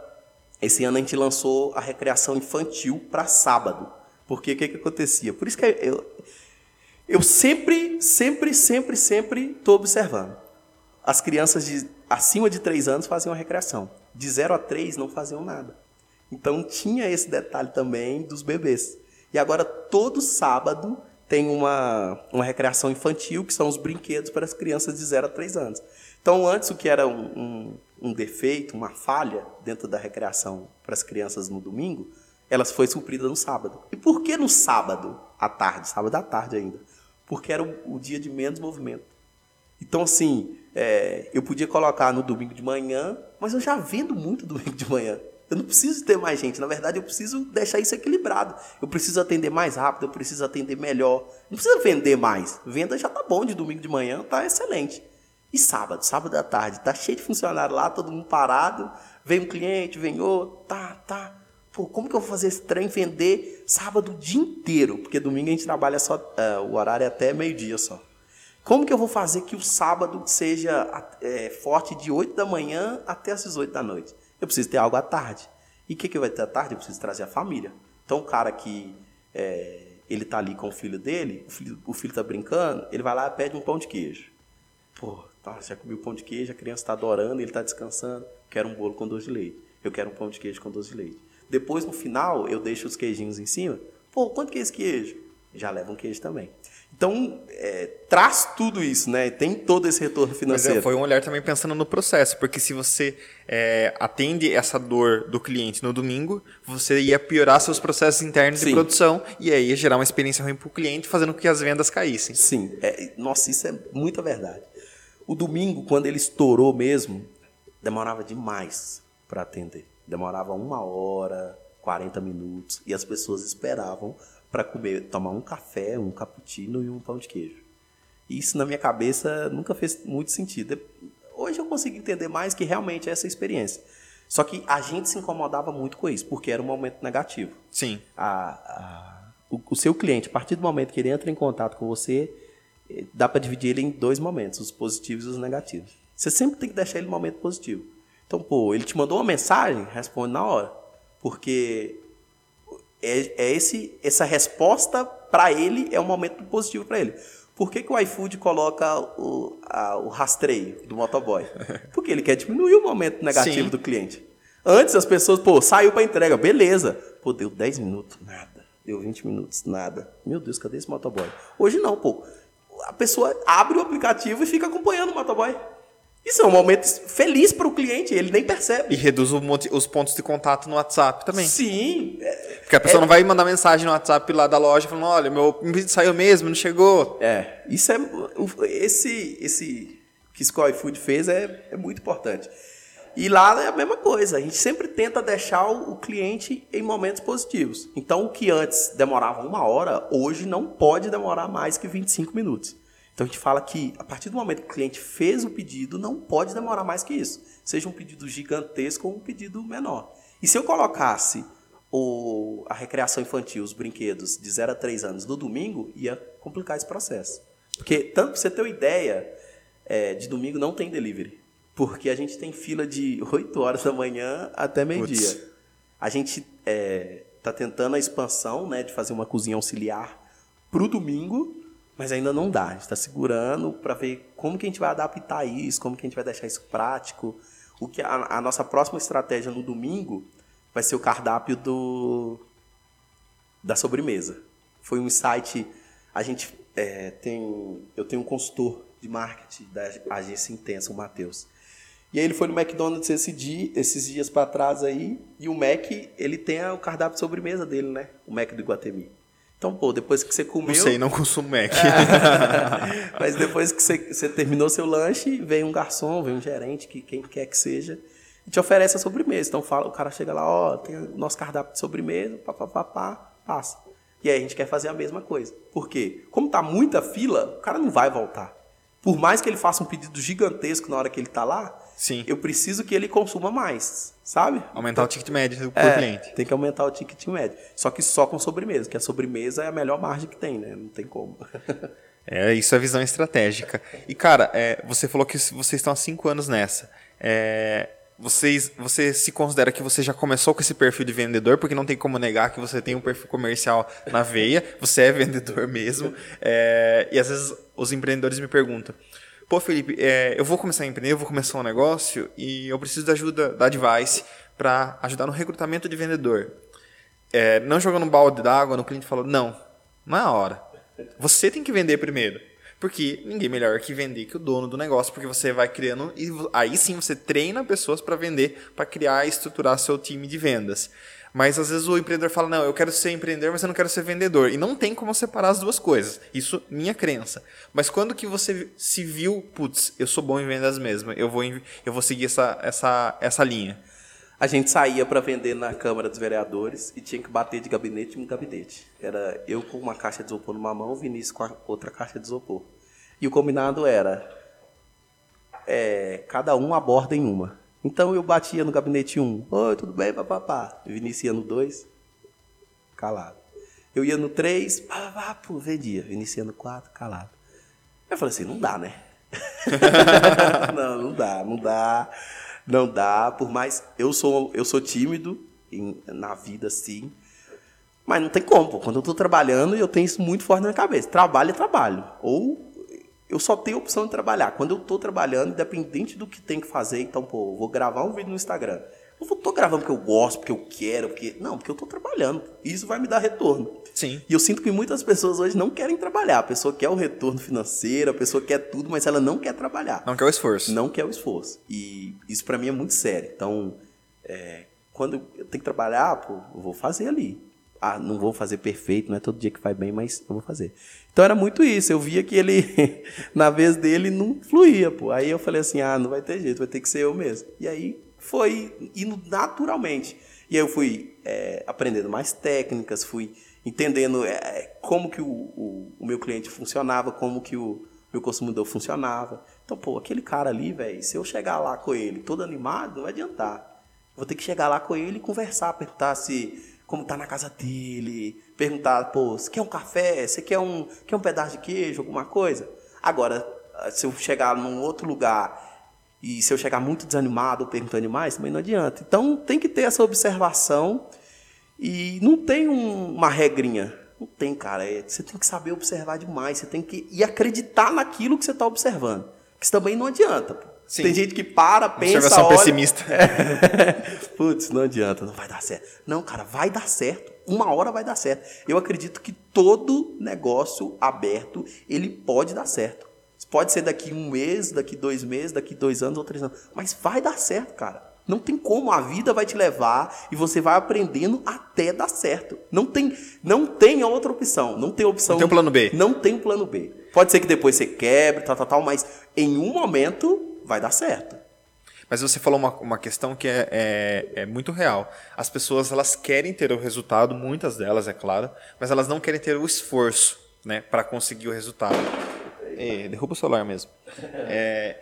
esse ano a gente lançou a recreação infantil para sábado. Porque o que, que acontecia? Por isso que eu, eu sempre, sempre, sempre, sempre estou observando. As crianças de, acima de três anos faziam a recreação. De zero a três não faziam nada. Então tinha esse detalhe também dos bebês. E agora todo sábado tem uma, uma recreação infantil, que são os brinquedos para as crianças de zero a três anos. Então antes o que era um... um um defeito, uma falha dentro da recreação para as crianças no domingo, elas foi suprida no sábado. E por que no sábado à tarde? Sábado à tarde ainda. Porque era o, o dia de menos movimento. Então, assim, é, eu podia colocar no domingo de manhã, mas eu já vendo muito domingo de manhã. Eu não preciso ter mais gente. Na verdade, eu preciso deixar isso equilibrado. Eu preciso atender mais rápido, eu preciso atender melhor. Não precisa vender mais. Venda já tá bom de domingo de manhã, tá excelente. E sábado, sábado à tarde, tá cheio de funcionário lá, todo mundo parado, vem um cliente, vem outro, tá, tá. Pô, como que eu vou fazer esse trem vender sábado o dia inteiro? Porque domingo a gente trabalha só, uh, o horário é até meio-dia só. Como que eu vou fazer que o sábado seja é, forte de oito da manhã até as dezoito da noite? Eu preciso ter algo à tarde. E o que, que vai ter à tarde? Eu preciso trazer a família. Então o cara que é, ele tá ali com o filho dele, o filho, o filho tá brincando, ele vai lá e pede um pão de queijo. Pô, tá, já comi o pão de queijo, a criança está adorando, ele está descansando. Quero um bolo com doce de leite. Eu quero um pão de queijo com doce de leite. Depois, no final, eu deixo os queijinhos em cima. Pô, quanto que é esse queijo? Já leva um queijo também. Então, é, traz tudo isso, né? Tem todo esse retorno financeiro. Mas é, foi um olhar também pensando no processo, porque se você é, atende essa dor do cliente no domingo, você ia piorar seus processos internos, sim, de produção, e aí ia gerar uma experiência ruim para o cliente, fazendo com que as vendas caíssem. Sim. É, nossa, isso é muita verdade. O domingo, quando ele estourou mesmo, demorava demais para atender. Demorava uma hora, quarenta minutos, e as pessoas esperavam para comer, tomar um café, um cappuccino e um pão de queijo. E isso na minha cabeça nunca fez muito sentido. Hoje eu consigo entender mais que realmente é essa experiência. Só que a gente se incomodava muito com isso, porque era um momento negativo. Sim. A, a, o, o seu cliente, a partir do momento que ele entra em contato com você, dá para dividir ele em dois momentos, os positivos e os negativos. Você sempre tem que deixar ele no momento positivo. Então, pô, ele te mandou uma mensagem, responde na hora. Porque é, é esse, essa resposta para ele é um momento positivo para ele. Por que que o iFood coloca o, a, o rastreio do motoboy? Porque ele quer diminuir o momento negativo Sim. do cliente. Antes as pessoas, pô, saiu para entrega, beleza. Pô, deu dez minutos, nada. Deu vinte minutos, nada. Meu Deus, cadê esse motoboy? Hoje não, pô. A pessoa abre o aplicativo e fica acompanhando o motoboy. Isso é um momento feliz para o cliente, ele nem percebe. E reduz o, os pontos de contato no WhatsApp também. Sim. Porque a pessoa é, não vai mandar mensagem no WhatsApp lá da loja falando, olha, meu vídeo saiu mesmo, não chegou. É, isso é... Esse, esse que o iFood fez é, é muito importante. E lá é a mesma coisa, a gente sempre tenta deixar o cliente em momentos positivos. Então, o que antes demorava uma hora, hoje não pode demorar mais que vinte e cinco minutos. Então, a gente fala que, a partir do momento que o cliente fez o pedido, não pode demorar mais que isso. Seja um pedido gigantesco ou um pedido menor. E se eu colocasse o, a recreação infantil, os brinquedos de zero a três anos no domingo, ia complicar esse processo. Porque, tanto para você ter uma ideia, é, de domingo não tem delivery. Porque a gente tem fila de oito horas da manhã até meio-dia. A gente está é, tentando a expansão, né, de fazer uma cozinha auxiliar para o domingo, mas ainda não dá, a gente está segurando para ver como que a gente vai adaptar isso, como que a gente vai deixar isso prático. O que a, a nossa próxima estratégia no domingo vai ser o cardápio do, da sobremesa. Foi um site, a gente é, tem, eu tenho um consultor de marketing da agência Intensa, o Matheus. E aí ele foi no McDonald's esse dia, esses dias para trás aí, e o Mac, ele tem o cardápio de sobremesa dele, né? O Mac do Iguatemi. Então, pô, depois que você comeu... Não sei, não consumo Mac. É. Mas depois que você, você terminou seu lanche, vem um garçom, vem um gerente, que, quem quer que seja, e te oferece a sobremesa. Então fala, o cara chega lá, ó, oh, tem o nosso cardápio de sobremesa, pá, pá, pá, pá, passa. E aí a gente quer fazer a mesma coisa. Por quê? Como tá muita fila, o cara não vai voltar. Por mais que ele faça um pedido gigantesco na hora que ele tá lá, Sim. eu preciso que ele consuma mais, sabe? Aumentar então, o ticket médio por é, cliente. Tem que aumentar o ticket médio. Só que só com sobremesa, porque a sobremesa é a melhor margem que tem, né? Não tem como. É, isso é visão estratégica. E, cara, é, você falou que vocês estão há cinco anos nessa. É, vocês, você se considera que você já começou com esse perfil de vendedor, porque não tem como negar que você tem um perfil comercial na veia, você é vendedor mesmo. É, e às vezes... Os empreendedores me perguntam, pô, Felipe, é, eu vou começar a empreender, eu vou começar um negócio e eu preciso da ajuda, da advice, para ajudar no recrutamento de vendedor. É, não jogando um balde d'água no cliente e falando, não, não é a hora. Você tem que vender primeiro, porque ninguém melhor que vender que o dono do negócio, porque você vai criando e aí sim você treina pessoas para vender, para criar e estruturar seu time de vendas. Mas às vezes o empreendedor fala, não, eu quero ser empreendedor, mas eu não quero ser vendedor. E não tem como separar as duas coisas. Isso, minha crença. Mas quando que você se viu, putz, eu sou bom em vendas mesmo, eu vou, eu vou seguir essa, essa, essa linha? A gente saía para vender na Câmara dos Vereadores e tinha que bater de gabinete em gabinete. Era eu com uma caixa de isopor numa mão, o Vinícius com a outra caixa de isopor. E o combinado era, é, cada um aborda em uma. Então eu batia no gabinete um, oi, tudo bem, papapá. Vinícius ia no dois, calado. Eu ia no três, papapá, pô, vendia. Vinícius ia no quatro, calado. Eu falei assim, não dá, né? não, não dá, não dá, não dá. Por mais, eu sou, eu sou tímido em, na vida, sim. Mas não tem como, pô. Quando eu estou trabalhando, eu tenho isso muito forte na minha cabeça. Trabalho é trabalho, ou... Eu só tenho a opção de trabalhar. Quando eu estou trabalhando, independente do que tem que fazer, então, pô, eu vou gravar um vídeo no Instagram. Eu não estou gravando porque eu gosto, porque eu quero, porque... Não, porque eu estou trabalhando. Isso vai me dar retorno. Sim. E eu sinto que muitas pessoas hoje não querem trabalhar. A pessoa quer o retorno financeiro, a pessoa quer tudo, mas ela não quer trabalhar. Não quer o esforço. Não quer o esforço. E isso para mim é muito sério. Então, é, quando eu tenho que trabalhar, pô, eu vou fazer ali. Ah, não vou fazer perfeito, não é todo dia que faz bem, mas eu vou fazer. Então era muito isso, eu via que ele, na vez dele, não fluía, pô. Aí eu falei assim, ah, não vai ter jeito, vai ter que ser eu mesmo. E aí foi indo naturalmente. E aí eu fui é, aprendendo mais técnicas, fui entendendo é, como que o, o, o meu cliente funcionava, como que o meu consumidor funcionava. Então, pô, aquele cara ali, velho, se eu chegar lá com ele todo animado, não vai adiantar. Vou ter que chegar lá com ele e conversar, perguntar se... como tá na casa dele, perguntar, pô, você quer um café? Você quer um, quer um pedaço de queijo, alguma coisa? Agora, se eu chegar num outro lugar e se eu chegar muito desanimado ou perguntando mais, também não adianta. Então, tem que ter essa observação e não tem um, uma regrinha. Não tem, cara. É, você tem que saber observar demais, você tem que e acreditar naquilo que você está observando. Que isso também não adianta, pô. Sim. Tem gente que para, pensa, observação olha... pessimista. É. Putz, não adianta, não vai dar certo. Não, cara, vai dar certo. Uma hora vai dar certo. Eu acredito que todo negócio aberto, ele pode dar certo. Pode ser daqui um mês, daqui dois meses, daqui dois anos ou três anos. Mas vai dar certo, cara. Não tem como. A vida vai te levar e você vai aprendendo até dar certo. Não tem, não tem outra opção. Não tem opção. Não tem um plano B. Não tem um plano B. Pode ser que depois você quebre, tal, tal, tal, mas em um momento... vai dar certo. Mas você falou uma, uma questão que é, é, é muito real. As pessoas, elas querem ter o resultado, muitas delas, é claro, mas elas não querem ter o esforço, né, para conseguir o resultado. É, derruba o celular mesmo. É,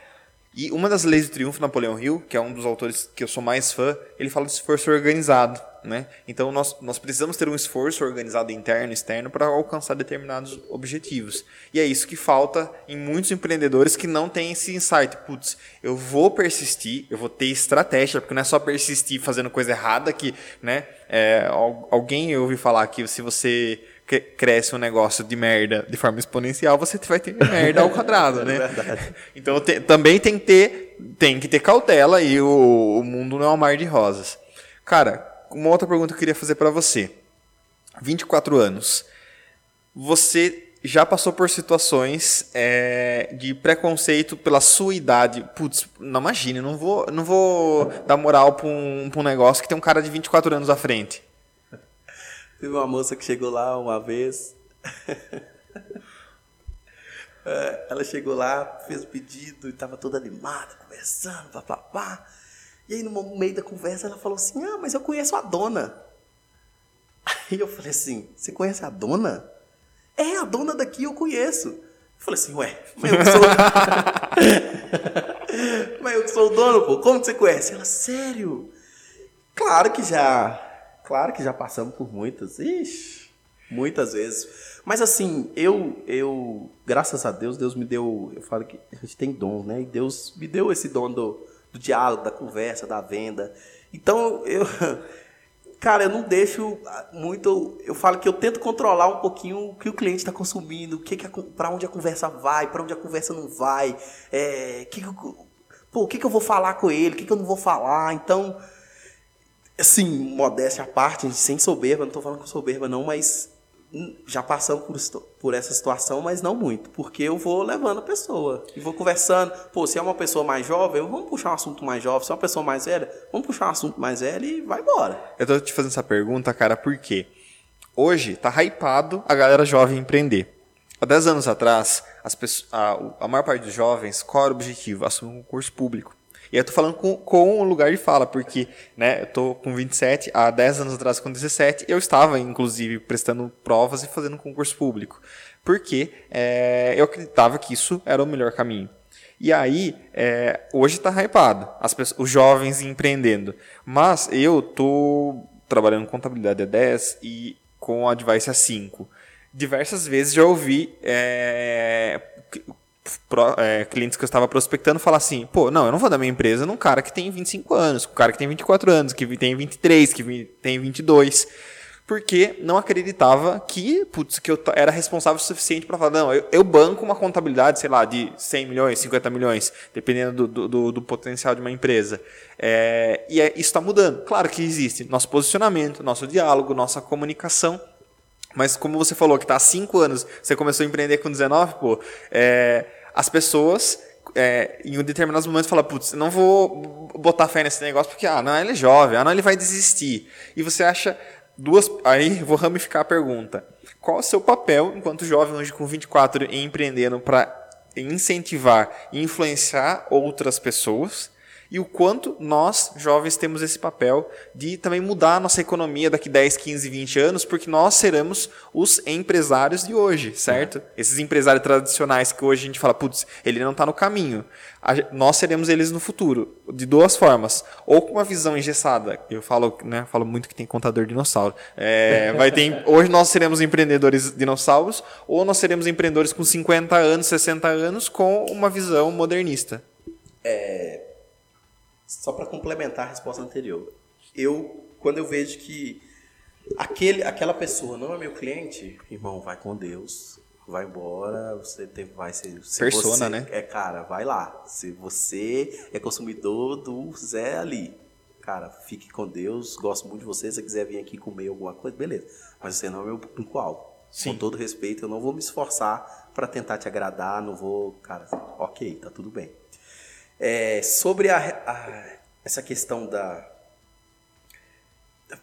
e uma das leis do triunfo, Napoleão Hill, que é um dos autores que eu sou mais fã, ele fala de esforço organizado. Né? Então, nós, nós precisamos ter um esforço organizado interno e externo para alcançar determinados objetivos. E é isso que falta em muitos empreendedores que não têm esse insight. Putz, eu vou persistir, eu vou ter estratégia, porque não é só persistir fazendo coisa errada que, né, é, alguém ouviu falar que se você cresce um negócio de merda de forma exponencial, você vai ter merda ao quadrado, né? É então, te, também tem que, ter, tem que ter cautela e o, o mundo não é um mar de rosas. Cara... uma outra pergunta que eu queria fazer para você. vinte e quatro anos. Você já passou por situações é, de preconceito pela sua idade. Putz, não imagina, não vou, não vou dar moral para um, pra um negócio que tem um cara de vinte e quatro anos à frente. Teve uma moça que chegou lá uma vez. Ela chegou lá, fez o pedido e estava toda animada, conversando, papapá. E aí, no meio da conversa, ela falou assim, ah, mas eu conheço a dona. Aí eu falei assim, você conhece a dona? É, a dona daqui eu conheço. Eu falei assim, ué, mas eu que sou, mas eu que sou o dono, pô, como que você conhece? Ela, sério? Claro que já, claro que já passamos por muitas, ixi, muitas vezes. Mas assim, eu, eu, graças a Deus, Deus me deu, eu falo que a gente tem dom, né? E Deus me deu esse dom do... do diálogo, da conversa, da venda. Então, eu, cara, eu não deixo muito... Eu falo que eu tento controlar um pouquinho o que o cliente está consumindo, o que que para onde a conversa vai, para onde a conversa não vai, é, que, pô, o que, que eu vou falar com ele, o que, que eu não vou falar. Então, assim, modéstia à parte, sem soberba, não estou falando com soberba não, mas já passamos por, por essa situação, mas não muito, porque eu vou levando a pessoa e vou conversando. Pô, se é uma pessoa mais jovem, vamos puxar um assunto mais jovem. Se é uma pessoa mais velha, vamos puxar um assunto mais velho e vai embora. Eu tô te fazendo essa pergunta, cara, porque hoje tá hypado a galera jovem empreender. Há dez anos atrás, as pessoas, a, a maior parte dos jovens, qual era o objetivo? Assumir um concurso público. E eu tô falando com, com o lugar de fala, porque, né, eu tô com vinte e sete, há dez anos atrás, com dezessete, eu estava, inclusive, prestando provas e fazendo um concurso público, porque é, eu acreditava que isso era o melhor caminho. E aí, é, hoje tá hypado, as pessoas, os jovens empreendendo, mas eu tô trabalhando em contabilidade há dez e com a Advice há cinco. Diversas vezes já ouvi... É, Pro, é, clientes que eu estava prospectando falar assim, pô, não, eu não vou dar minha empresa num cara que tem vinte e cinco anos, um cara que tem vinte e quatro anos, que tem vinte e três, que tem vinte e dois, porque não acreditava que, putz, que eu era responsável o suficiente para falar, não, eu, eu banco uma contabilidade, sei lá, de cem milhões, cinquenta milhões, dependendo do, do, do potencial de uma empresa. É, e é, isso está mudando. Claro que existe nosso posicionamento, nosso diálogo, nossa comunicação. Mas como você falou que está há cinco anos, você começou a empreender com dezenove, pô, é, as pessoas é, em determinados momentos falam, putz, não vou botar fé nesse negócio porque, ah, não, ele é jovem, ah, não, ele vai desistir. E você acha duas... Aí vou ramificar a pergunta. Qual é o seu papel, enquanto jovem hoje com vinte e quatro e empreendendo, para incentivar e influenciar outras pessoas? e o quanto nós, jovens, temos esse papel de também mudar a nossa economia daqui dez, quinze, vinte anos, porque nós seremos os empresários de hoje, certo? Uhum. Esses empresários tradicionais que hoje a gente fala, putz, ele não está no caminho. A, nós seremos eles no futuro, de duas formas. Ou com uma visão engessada, eu falo, né, falo muito que tem contador dinossauro. É, vai ter, hoje nós seremos empreendedores dinossauros, ou nós seremos empreendedores com cinquenta anos, sessenta anos, com uma visão modernista. É... Só para complementar a resposta anterior. Eu, quando eu vejo que aquele, aquela pessoa não é meu cliente, irmão, vai com Deus, vai embora, você tem, vai ser... Se persona, você, né? É, cara, vai lá. Se você é consumidor do Zé ali, cara, fique com Deus, gosto muito de você, se você quiser vir aqui comer alguma coisa, beleza. Mas você não é meu público-alvo. Sim. Com todo respeito, eu não vou me esforçar para tentar te agradar, não vou... Cara, ok, tá tudo bem. É, sobre a, a, essa questão da...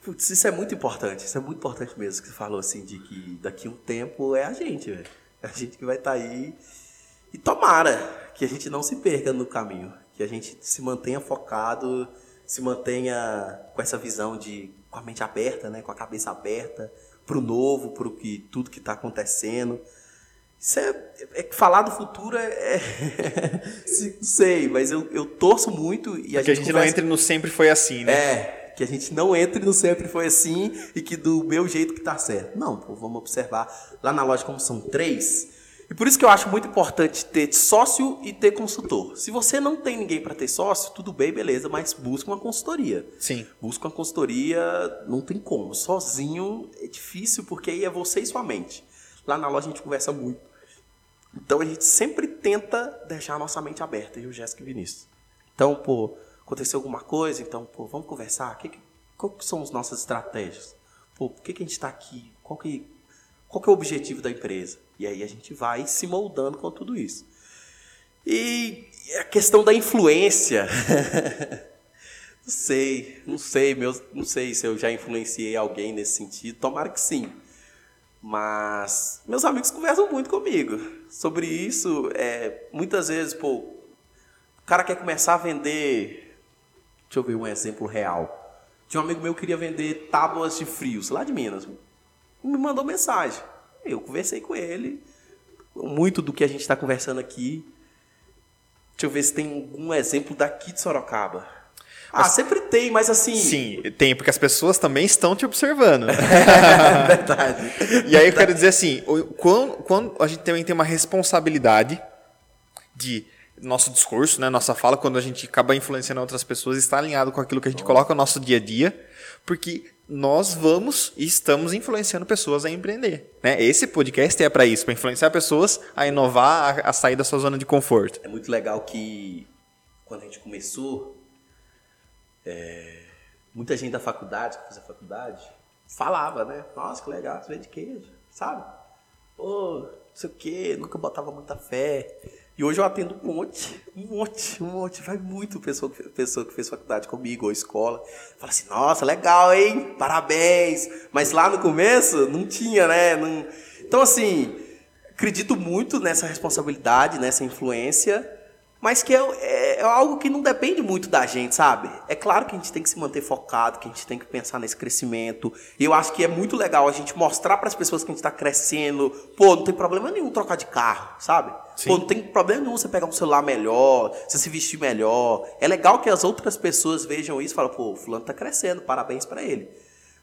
Putz, isso é muito importante, isso é muito importante mesmo, que você falou assim, de que daqui a um tempo é a gente, velho. É a gente que vai estar tá aí, e tomara que a gente não se perca no caminho, que a gente se mantenha focado, se mantenha com essa visão de, com a mente aberta, né, com a cabeça aberta, pro novo, pro que, tudo que está acontecendo. Isso é, é, é, falar do futuro é... é não sei, mas eu, eu torço muito. E a que gente a gente conversa... não entre no sempre foi assim, né? É, que a gente não entre no sempre foi assim e que do meu jeito que tá certo. Não, pô, vamos observar lá na loja como são três. E por isso que eu acho muito importante ter sócio e ter consultor. Se você não tem ninguém para ter sócio, tudo bem, beleza, mas busca uma consultoria. Sim. Busca uma consultoria, não tem como. Sozinho é difícil, porque aí é você e sua mente. Lá na loja a gente conversa muito. Então, a gente sempre tenta deixar a nossa mente aberta, eu, Jéssica e Vinícius. Então, pô, aconteceu alguma coisa, então, pô, vamos conversar. Que, que, qual que são as nossas estratégias? Pô, por que, que a gente está aqui? Qual que, qual que é o objetivo da empresa? E aí a gente vai se moldando com tudo isso. E a questão da influência. Não sei, não sei, meus, não sei se eu já influenciei alguém nesse sentido. Tomara que sim. Mas meus amigos conversam muito comigo sobre isso. É, muitas vezes, pô, o cara quer começar a vender... Deixa eu ver um exemplo real. Tinha um amigo meu que queria vender tábuas de frios, lá de Minas. Me mandou mensagem. Eu conversei com ele. Muito do que a gente está conversando aqui. Deixa eu ver se tem algum exemplo daqui de Sorocaba. Mas, ah, sempre tem, mas assim... Sim, tem, porque as pessoas também estão te observando. É, verdade. E aí eu quero dizer assim, quando, quando a gente também tem uma responsabilidade de nosso discurso, né, nossa fala, quando a gente acaba influenciando outras pessoas, está alinhado com aquilo que a gente coloca no nosso dia a dia, porque nós vamos e estamos influenciando pessoas a empreender. Né? Esse podcast é para isso, para influenciar pessoas a inovar, a, a sair da sua zona de conforto. É muito legal que quando a gente começou... É, muita gente da faculdade, que fazia faculdade, falava, né? Nossa, que legal, você vende queijo, sabe? Pô, não sei o quê, nunca botava muita fé. E hoje eu atendo um monte, um monte, um monte. Vai muito pessoa, pessoa que fez faculdade comigo ou escola. Fala assim, nossa, legal, hein? Parabéns. Mas lá no começo não tinha, né? Não... Então, assim, acredito muito nessa responsabilidade, nessa influência. Mas que é, é, é algo que não depende muito da gente, sabe? É claro que a gente tem que se manter focado, que a gente tem que pensar nesse crescimento. E eu acho que é muito legal a gente mostrar para as pessoas que a gente está crescendo. Pô, não tem problema nenhum trocar de carro, sabe? Sim. Pô, não tem problema nenhum você pegar um celular melhor, você se vestir melhor. É legal que as outras pessoas vejam isso e falem, pô, o fulano está crescendo, parabéns para ele.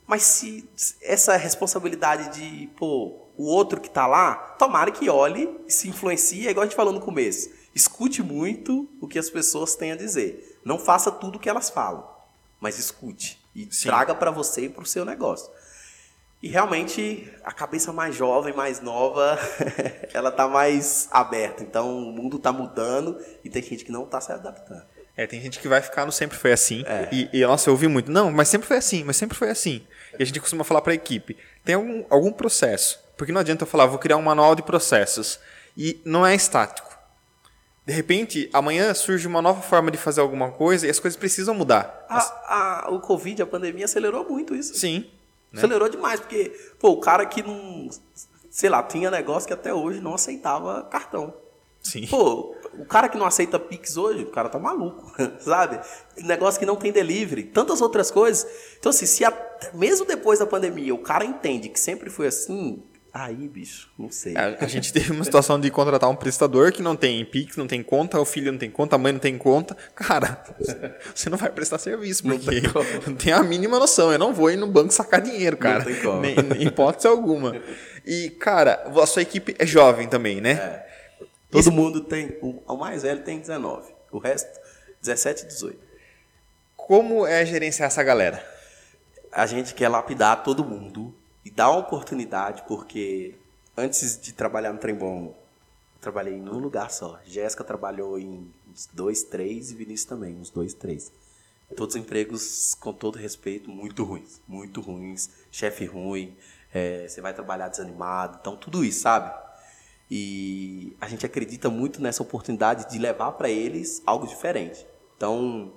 Mas se essa responsabilidade de, pô, o outro que está lá, tomara que olhe e se influencie, é igual a gente falou no começo. Escute muito o que as pessoas têm a dizer. Não faça tudo o que elas falam, mas escute e Sim. traga para você e para o seu negócio. E realmente a cabeça mais jovem, mais nova, ela tá mais aberta. Então o mundo tá mudando e tem gente que não tá se adaptando. É, tem gente que vai ficar no sempre foi assim. É. E, e, nossa, eu ouvi muito. Não, mas sempre foi assim, mas sempre foi assim. E a gente costuma falar para a equipe. Tem algum, algum processo. Porque não adianta eu falar, vou criar um manual de processos. E não é estático. De repente, amanhã surge uma nova forma de fazer alguma coisa e as coisas precisam mudar. A, a, o Covid, a pandemia, acelerou muito isso. Sim. Né? Acelerou demais, porque pô, o cara que não... Sei lá, tinha negócio que até hoje não aceitava cartão. Sim. Pô, O cara que não aceita Pix hoje, o cara tá maluco, sabe? Negócio que não tem delivery, tantas outras coisas. Então, assim, se a, mesmo depois da pandemia o cara entende que sempre foi assim, aí, bicho, não sei. A, a gente teve uma situação de contratar um prestador que não tem Pix, não tem conta, o filho não tem conta, a mãe não tem conta. Cara, você não vai prestar serviço, porque não tem, não tem a mínima noção. Eu não vou ir no banco sacar dinheiro, cara. Não tem como. Nem, nem hipótese alguma. E, cara, a sua equipe é jovem também, né? É. Todo Esse... mundo tem, o mais velho tem dezenove, o resto dezessete, dezoito. Como é gerenciar essa galera? A gente quer lapidar todo mundo e dar uma oportunidade, porque antes de trabalhar no Trem Bom, eu trabalhei em um lugar só. Jéssica trabalhou em uns dois, três e Vinícius também, uns dois, três. Todos empregos, com todo respeito, muito ruins, muito ruins, chefe ruim, é, você vai trabalhar desanimado, então tudo isso, sabe? E a gente acredita muito nessa oportunidade de levar para eles algo diferente. Então,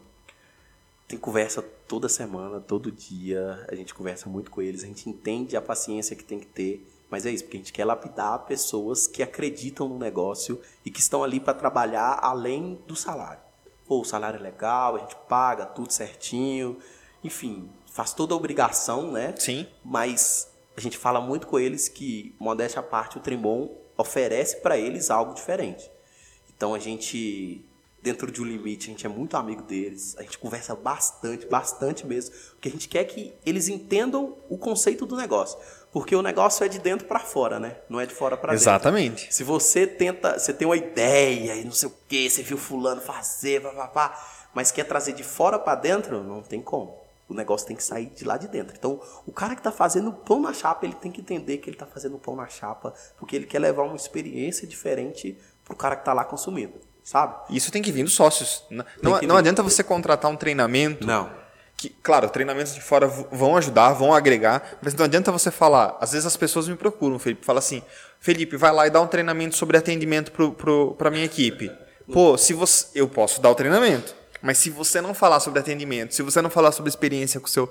tem conversa toda semana, todo dia, a gente conversa muito com eles, a gente entende a paciência que tem que ter, mas é isso, porque a gente quer lapidar pessoas que acreditam no negócio e que estão ali para trabalhar além do salário. Pô, o salário é legal, a gente paga tudo certinho, enfim, faz toda a obrigação, né? Sim. Mas a gente fala muito com eles que, modéstia à parte, o Trem Bom oferece para eles algo diferente. Então a gente, dentro de um limite, a gente é muito amigo deles, a gente conversa bastante, bastante mesmo, porque a gente quer que eles entendam o conceito do negócio, porque o negócio é de dentro para fora, né? Não é de fora para dentro. Exatamente. Se você tenta, você tem uma ideia e não sei o quê, você viu fulano fazer, pá, pá, pá, mas quer trazer de fora para dentro, não tem como. O negócio tem que sair de lá de dentro. Então, o cara que está fazendo pão na chapa, ele tem que entender que ele está fazendo pão na chapa, porque ele quer levar uma experiência diferente para o cara que está lá consumindo, sabe? Isso tem que vir dos sócios. Não, não, não adianta você contratar um treinamento. Não. Que, claro, treinamentos de fora vão ajudar, vão agregar, mas não adianta você falar. Às vezes as pessoas me procuram, Felipe, fala assim, Felipe, vai lá e dá um treinamento sobre atendimento para a minha equipe. Pô, se você, eu posso dar o treinamento. Mas se você não falar sobre atendimento, se você não falar sobre experiência com o seu,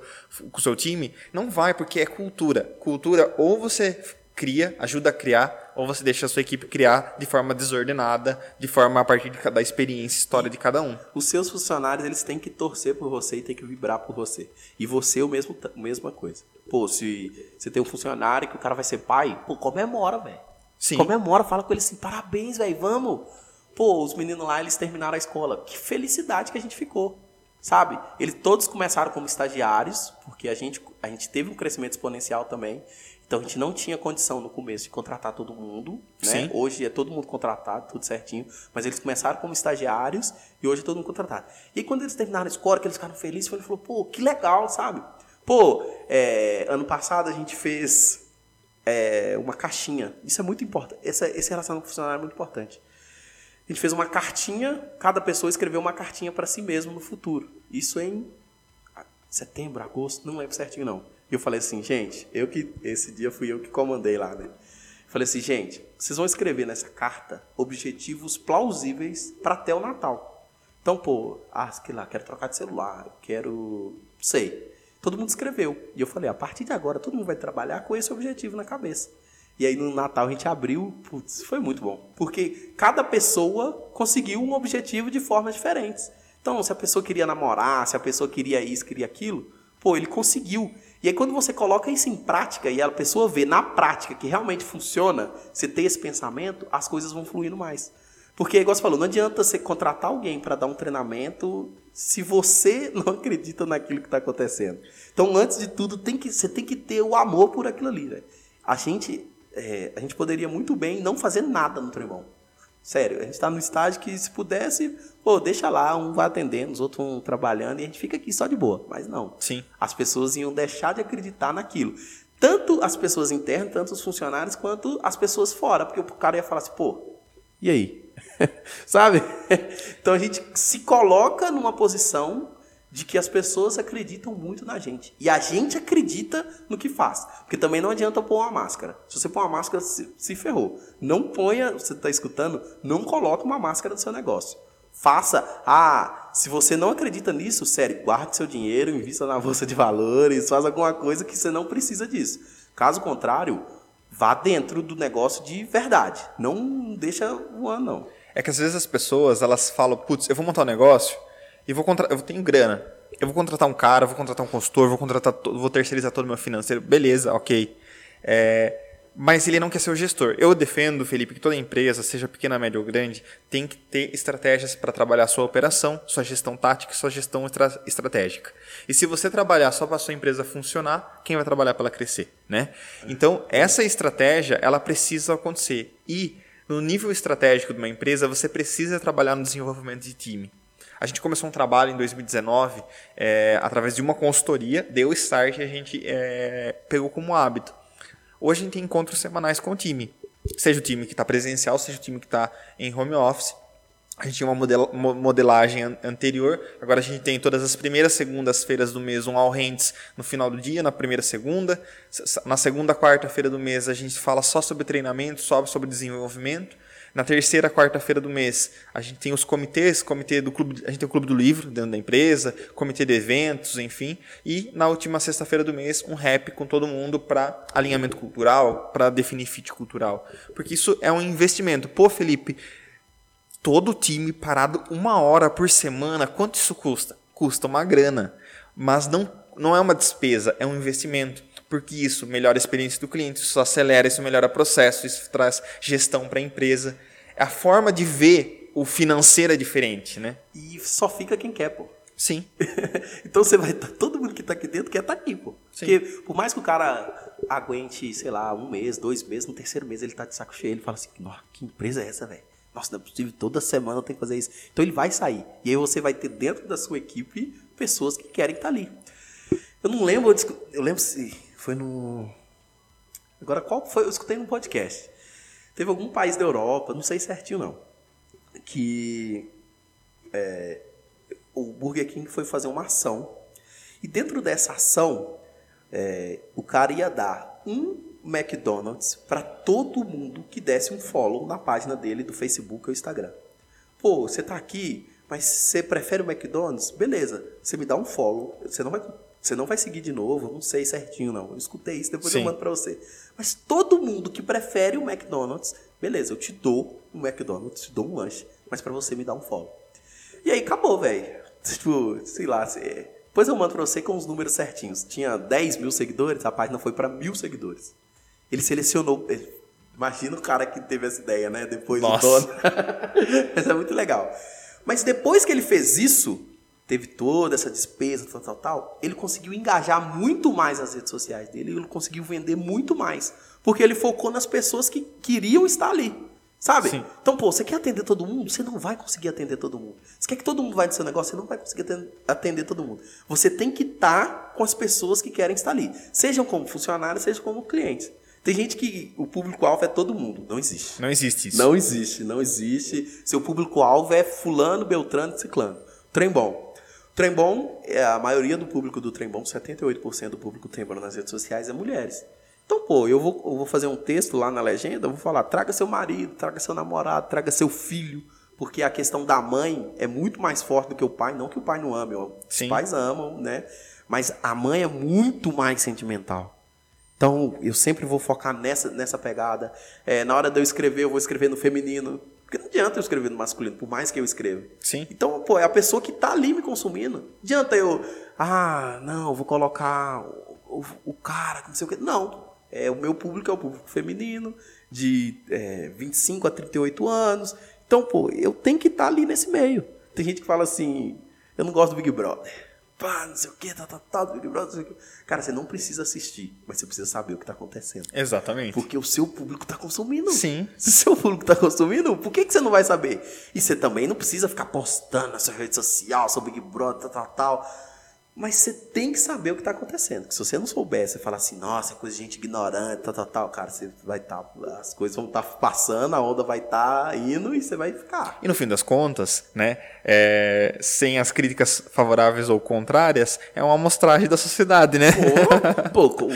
com o seu time, não vai, porque é cultura. Cultura ou você cria, ajuda a criar, ou você deixa a sua equipe criar de forma desordenada, de forma a partir de, da experiência e história de cada um. Os seus funcionários, eles têm que torcer por você e têm que vibrar por você. E você é o mesmo, a mesma coisa. Pô, se você tem um funcionário que o cara vai ser pai, pô, comemora, velho. Sim. Comemora, fala com ele assim, parabéns, velho, vamos. Pô, os meninos lá, eles terminaram a escola. Que felicidade que a gente ficou, sabe? Eles todos começaram como estagiários, porque a gente, a gente teve um crescimento exponencial também. Então, a gente não tinha condição no começo de contratar todo mundo, né? Sim. Hoje é todo mundo contratado, tudo certinho. Mas eles começaram como estagiários e hoje é todo mundo contratado. E quando eles terminaram a escola, que eles ficaram felizes, ele falou, pô, que legal, sabe? Pô, é, ano passado a gente fez é, uma caixinha. Isso é muito importante. Essa, esse relacionamento com o funcionário é muito importante. A gente fez uma cartinha, cada pessoa escreveu uma cartinha para si mesmo no futuro. Isso em setembro, agosto, não lembro certinho não. E eu falei assim, gente, eu que esse dia fui eu que comandei lá, né? Falei assim, gente, vocês vão escrever nessa carta objetivos plausíveis para até o Natal. Então, pô, ah, sei lá, quero trocar de celular, quero, sei. Todo mundo escreveu. E eu falei, a partir de agora todo mundo vai trabalhar com esse objetivo na cabeça. E aí no Natal a gente abriu, putz, foi muito bom. Porque cada pessoa conseguiu um objetivo de formas diferentes. Então, se a pessoa queria namorar, se a pessoa queria isso, queria aquilo, pô, ele conseguiu. E aí quando você coloca isso em prática e a pessoa vê na prática que realmente funciona, você ter esse pensamento, as coisas vão fluindo mais. Porque, igual você falou, não adianta você contratar alguém para dar um treinamento se você não acredita naquilo que está acontecendo. Então, antes de tudo, tem que, você tem que ter o amor por aquilo ali, velho. A gente... É, a gente poderia muito bem não fazer nada no Trem Bom. Sério, a gente está no estágio que se pudesse, pô, deixa lá, um vai atendendo, os outros vão trabalhando e a gente fica aqui só de boa. Mas não. Sim. As pessoas iam deixar de acreditar naquilo. Tanto as pessoas internas, tanto os funcionários, quanto as pessoas fora. Porque o cara ia falar assim, pô, e aí? Sabe? Então a gente se coloca numa posição de que as pessoas acreditam muito na gente. E a gente acredita no que faz. Porque também não adianta pôr uma máscara. Se você pôr uma máscara, se, se ferrou. Não ponha, você está escutando, não coloque uma máscara no seu negócio. Faça, ah, se você não acredita nisso, sério, guarde seu dinheiro, invista na bolsa de valores, faz alguma coisa que você não precisa disso. Caso contrário, vá dentro do negócio de verdade. Não deixa voando, não. É que às vezes as pessoas, elas falam, putz, eu vou montar um negócio e vou contratar, eu tenho grana, eu vou contratar um cara, vou contratar um consultor, vou contratar, to... vou terceirizar todo o meu financeiro, beleza, ok. É... Mas ele não quer ser o gestor. Eu defendo, Felipe, que toda empresa, seja pequena, média ou grande, tem que ter estratégias para trabalhar a sua operação, sua gestão tática e sua gestão estra- estratégica. E se você trabalhar só para a sua empresa funcionar, quem vai trabalhar para ela crescer, né? Então, essa estratégia, ela precisa acontecer. E no nível estratégico de uma empresa, você precisa trabalhar no desenvolvimento de time. A gente começou um trabalho em dois mil e dezenove, é, através de uma consultoria, deu start e a gente é, pegou como hábito. Hoje a gente tem encontros semanais com o time, seja o time que está presencial, seja o time que está em home office. A gente tinha uma model- modelagem an- anterior, agora a gente tem todas as primeiras segundas-feiras do mês um All Hands no final do dia, na primeira segunda. Na segunda quarta-feira do mês a gente fala só sobre treinamento, só sobre desenvolvimento. Na terceira quarta-feira do mês a gente tem os comitês, comitê do clube, a gente tem o clube do livro dentro da empresa, comitê de eventos, enfim. E na última sexta-feira do mês um rap com todo mundo para alinhamento cultural, para definir fit cultural. Porque isso é um investimento. Pô, Felipe, todo time parado uma hora por semana, quanto isso custa? Custa uma grana, mas não, não é uma despesa, é um investimento. Porque isso melhora a experiência do cliente, isso acelera, isso melhora o processo, isso traz gestão para a empresa. A forma de ver o financeiro é diferente, né? E só fica quem quer, pô. Sim. Então você vai... Todo mundo que está aqui dentro quer estar tá aqui, pô. Sim. Porque por mais que o cara aguente, sei lá, um mês, dois meses, no terceiro mês ele está de saco cheio, ele fala assim, nossa, que empresa é essa, velho? Nossa, não é possível, toda semana eu tenho que fazer isso. Então ele vai sair. E aí você vai ter dentro da sua equipe pessoas que querem estar tá ali. Eu não lembro, eu, discu... eu lembro se... Foi no... Agora, qual foi? Eu escutei num podcast. Teve algum país da Europa, não sei certinho não, que é, o Burger King foi fazer uma ação. E dentro dessa ação, é, o cara ia dar um McDonald's para todo mundo que desse um follow na página dele do Facebook ou Instagram. Pô, você tá aqui, mas você prefere o McDonald's? Beleza, você me dá um follow, você não vai... Você não vai seguir de novo, não sei certinho não. Eu escutei isso, depois Sim. eu mando pra você. Mas todo mundo que prefere o McDonald's, beleza, eu te dou um McDonald's, te dou um lanche, mas pra você me dar um follow. E aí acabou, velho. Tipo, sei lá, cê... depois eu mando pra você com os números certinhos. Tinha dez mil seguidores, a página foi pra mil seguidores. Ele selecionou... Ele... Imagina o cara que teve essa ideia, né? Depois Nossa. do dono. Mas é muito legal. Mas depois que ele fez isso... Teve toda essa despesa, tal, tal, tal. Ele conseguiu engajar muito mais as redes sociais dele. Ele conseguiu vender muito mais. Porque ele focou nas pessoas que queriam estar ali. Sabe? Sim. Então, pô, você quer atender todo mundo? Você não vai conseguir atender todo mundo. Você quer que todo mundo vá no seu negócio? Você não vai conseguir atender todo mundo. Você tem que estar com as pessoas que querem estar ali. Sejam como funcionários, sejam como clientes. Tem gente que o público-alvo é todo mundo. Não existe. Não existe isso. Não existe, não existe. Seu público-alvo é fulano, beltrano, ciclano. Trem bom. Trem Bão, a maioria do público do Trem Bão, setenta e oito por cento do público do Trem Bão nas redes sociais é mulheres. Então, pô, eu vou, eu vou fazer um texto lá na legenda, eu vou falar, traga seu marido, traga seu namorado, traga seu filho, porque a questão da mãe é muito mais forte do que o pai, não que o pai não ame, ó, os pais amam, né? Mas a mãe é muito mais sentimental. Então, eu sempre vou focar nessa, nessa pegada. É, na hora de eu escrever, eu vou escrever no feminino. Porque não adianta eu escrever no masculino, por mais que eu escreva. Sim. Então, pô, é a pessoa que tá ali me consumindo. Não adianta eu... Ah, não, vou colocar o, o, o cara, não sei o quê. Não. É, o meu público é o público feminino, de é, vinte e cinco a trinta e oito anos. Então, pô, eu tenho que estar tá ali nesse meio. Tem gente que fala assim, eu não gosto do Big Brother. Pá, não sei o quê, tá, tá, tá, do Big Brother, não sei o quê. Cara, você não precisa assistir, mas você precisa saber o que tá acontecendo. Exatamente. Porque o seu público tá consumindo. Sim. Se o seu público tá consumindo, por que que você não vai saber? E você também não precisa ficar postando na sua rede social, seu Big Brother, tal, tal, tal. Mas você tem que saber o que tá acontecendo. Porque se você não souber, você fala assim, nossa, é coisa de gente ignorante, tal, tal, tal. Cara, você vai tá, as coisas vão estar tá passando, a onda vai estar tá indo e você vai ficar. E no fim das contas, né, é, sem as críticas favoráveis ou contrárias, é uma amostragem da sociedade, né? Pô, pô, pô,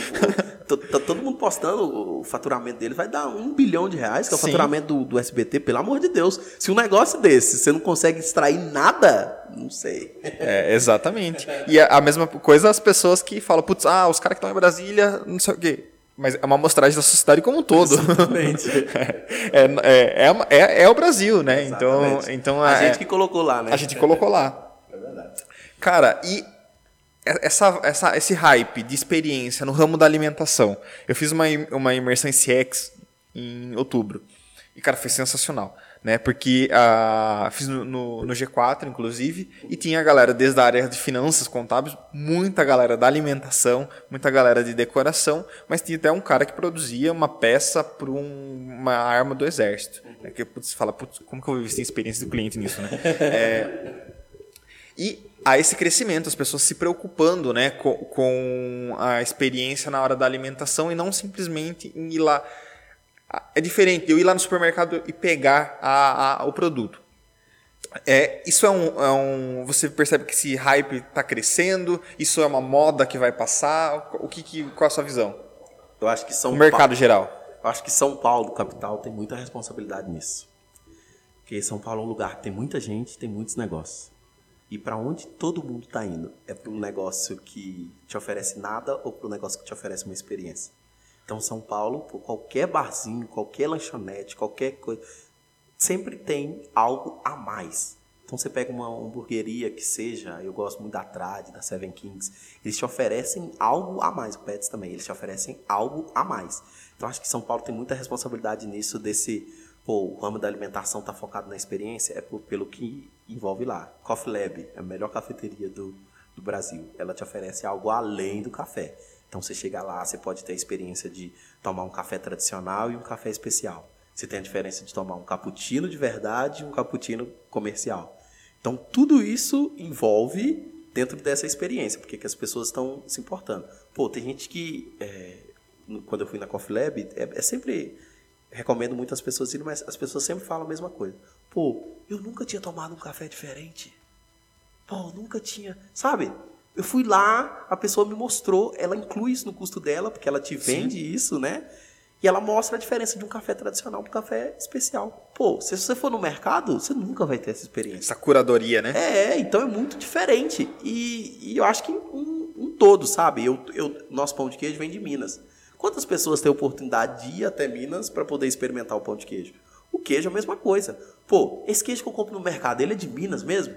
tá todo mundo postando, o faturamento dele vai dar um bilhão de reais, que é o Sim. faturamento do, do S B T, pelo amor de Deus. Se um negócio desse, você não consegue extrair nada... Não sei. É, exatamente. E a, a mesma coisa as pessoas que falam, putz, ah, os caras que estão em Brasília, não sei o quê. Mas é uma amostragem da sociedade como um todo. Exatamente. É, é, é, é, é o Brasil, né? Então, então a, a gente que colocou lá, né? A gente colocou lá. É verdade. Cara, e essa, essa, esse hype de experiência no ramo da alimentação. Eu fiz uma, uma imersão em C X em outubro. E, cara, foi sensacional. Né? Porque uh, fiz no, no, no G quatro, inclusive, e tinha a galera desde a área de finanças, contábeis, muita galera da alimentação, muita galera de decoração, mas tinha até um cara que produzia uma peça para um, uma arma do exército. Né? Que você fala, putz, como que eu vivi sem experiência do cliente nisso, né? É, e há esse crescimento, as pessoas se preocupando, né, com, com a experiência na hora da alimentação e não simplesmente em ir lá. É diferente de eu ir lá no supermercado e pegar a, a, o produto. É, isso é um, é um... Você percebe que esse hype está crescendo? Isso é uma moda que vai passar? O que, que, qual é a sua visão? Eu acho que São Paulo... mercado geral. Eu acho que São Paulo, capital, tem muita responsabilidade nisso. Porque São Paulo é um lugar que tem muita gente, tem muitos negócios. E para onde todo mundo está indo? É para um negócio que te oferece nada ou para um negócio que te oferece uma experiência? Então, São Paulo, por qualquer barzinho, qualquer lanchonete, qualquer coisa, sempre tem algo a mais. Então, você pega uma hamburgueria que seja, eu gosto muito da Trad, da Seven Kings, eles te oferecem algo a mais, o Pets também, eles te oferecem algo a mais. Então, acho que São Paulo tem muita responsabilidade nisso, desse, pô, o ramo da alimentação está focado na experiência, é por, pelo que envolve lá. Coffee Lab, é a melhor cafeteria do, do Brasil, ela te oferece algo além do café. Então, você chega lá, você pode ter a experiência de tomar um café tradicional e um café especial. Você tem a diferença de tomar um cappuccino de verdade e um cappuccino comercial. Então, tudo isso envolve dentro dessa experiência, porque que as pessoas estão se importando. Pô, tem gente que, é, quando eu fui na Coffee Lab, é, é sempre... Recomendo muito as pessoas irem, mas as pessoas sempre falam a mesma coisa. Pô, eu nunca tinha tomado um café diferente. Pô, eu nunca tinha... Sabe... Eu fui lá, a pessoa me mostrou, ela inclui isso no custo dela, porque ela te vende Sim. isso, né? E ela mostra a diferença de um café tradicional para um café especial. Pô, se você for no mercado, você nunca vai ter essa experiência. Essa curadoria, né? É, então é muito diferente. E, e eu acho que um, um todo, sabe? Eu, eu, nosso pão de queijo vem de Minas. Quantas pessoas têm a oportunidade de ir até Minas para poder experimentar o pão de queijo? O queijo é a mesma coisa. Pô, esse queijo que eu compro no mercado, ele é de Minas mesmo?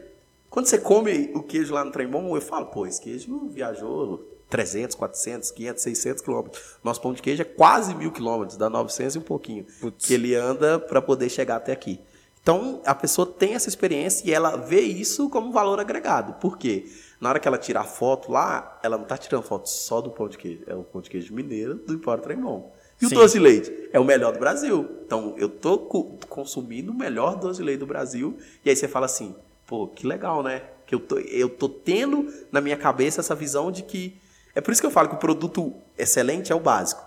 Quando você come o queijo lá no Trem Bão, eu falo, pô, esse queijo viajou trezentos, quatrocentos, quinhentos, seiscentos quilômetros. Nosso pão de queijo é quase mil quilômetros, dá novecentos e um pouquinho. Putz. Que ele anda para poder chegar até aqui. Então, a pessoa tem essa experiência e ela vê isso como valor agregado. Por quê? Na hora que ela tirar foto lá, ela não está tirando foto só do pão de queijo. É o pão de queijo mineiro do Empório Trem Bão. E o Sim. doce de leite? É o melhor do Brasil. Então, eu estou consumindo o melhor doce de leite do Brasil. E aí você fala assim... Pô, que legal, né? Que eu tô, eu tô tendo na minha cabeça essa visão de que... É por isso que eu falo que o produto excelente é o básico.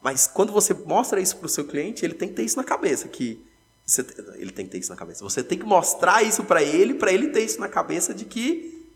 Mas quando você mostra isso pro seu cliente, ele tem que ter isso na cabeça. Que você, ele tem que ter isso na cabeça. Você tem que mostrar isso para ele, para ele ter isso na cabeça de que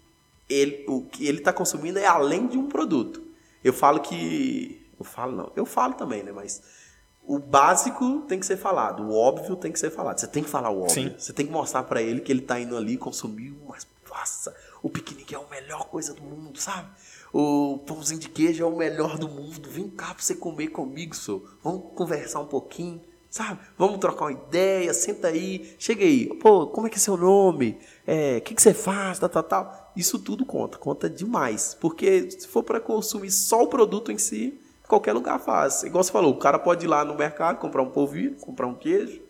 ele, o que ele tá consumindo é além de um produto. Eu falo que... Eu falo não. Eu falo também, né? Mas o básico tem que ser falado, o óbvio tem que ser falado. Você tem que falar o óbvio. Sim. Você tem que mostrar pra ele que ele tá indo ali consumir umas... Nossa, o piquenique é a melhor coisa do mundo, sabe? O pãozinho de queijo é o melhor do mundo. Vem cá pra você comer comigo, senhor. Vamos conversar um pouquinho, sabe? Vamos trocar uma ideia, senta aí. Chega aí. Pô, como é que é seu nome? É, que que você faz? Tal, tal, tal. Isso tudo conta, conta demais. Porque se for pra consumir só o produto em si... Qualquer lugar faz. Igual você falou, o cara pode ir lá no mercado, comprar um polvilho, comprar um queijo.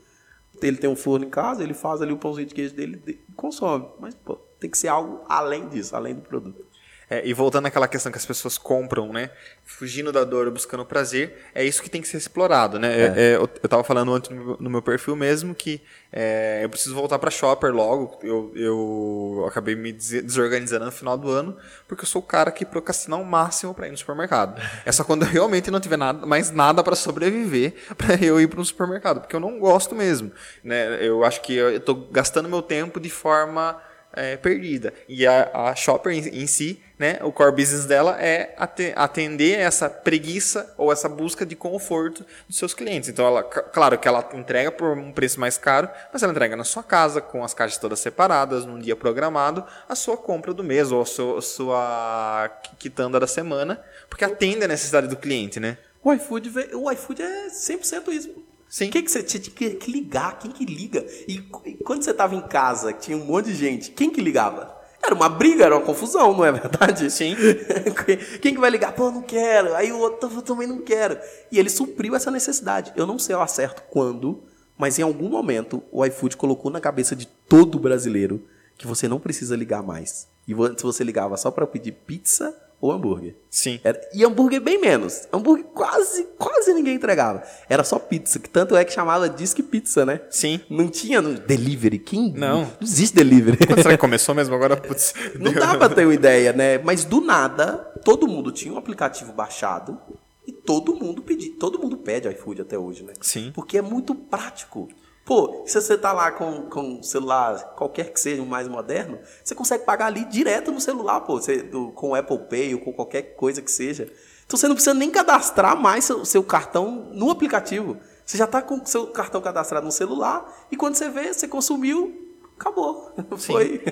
Ele tem um forno em casa, ele faz ali o pãozinho de queijo dele e consome. Mas, pô, tem que ser algo além disso, além do produto. É, e voltando àquela questão que as pessoas compram, né? Fugindo da dor, buscando o prazer. É isso que tem que ser explorado, né? É. É, eu estava falando antes no meu perfil mesmo que é, eu preciso voltar para shopper logo. Eu, eu acabei me desorganizando no final do ano porque eu sou o cara que procrastina ao máximo para ir no supermercado. É só quando eu realmente não tiver nada, mais nada para sobreviver para eu ir para um supermercado. Porque eu não gosto mesmo, né? Eu acho que eu estou gastando meu tempo de forma... É, perdida. E a, a shopper em, em si, né, o core business dela é atender essa preguiça ou essa busca de conforto dos seus clientes. Então, ela, claro que ela entrega por um preço mais caro, mas ela entrega na sua casa, com as caixas todas separadas, num dia programado, a sua compra do mês ou a sua, a sua quitanda da semana, porque atende a necessidade do cliente, né? O iFood, o iFood é cem por cento isso. Sim. Que que você tinha que ligar? Quem que liga? E quando você estava em casa, tinha um monte de gente, quem que ligava? Era uma briga, era uma confusão, não é verdade? Sim. Quem que vai ligar? Pô, eu não quero. Aí o outro, eu também não quero. E ele supriu essa necessidade. Eu não sei ao certo quando, mas em algum momento o iFood colocou na cabeça de todo brasileiro que você não precisa ligar mais. E antes você ligava só para pedir pizza ou hambúrguer. Sim. Era, e hambúrguer bem menos. Hambúrguer quase, quase ninguém entregava. Era só pizza, que tanto é que chamava Disque Pizza, né? Sim. Não tinha no delivery. Quem? Não. Não existe delivery. Quando será que começou mesmo? Agora, putz. Não deu. Dá pra ter uma ideia, né? Mas do nada, todo mundo tinha um aplicativo baixado e todo mundo pedia. Todo mundo pede iFood até hoje, né? Sim. Porque é muito prático. Pô, se você tá lá com, com celular, qualquer que seja, o mais moderno, você consegue pagar ali direto no celular, pô, você, do, com o Apple Pay ou com qualquer coisa que seja. Então você não precisa nem cadastrar mais seu, seu cartão no aplicativo. Você já tá com seu cartão cadastrado no celular e quando você vê, você consumiu, acabou. Sim. Foi.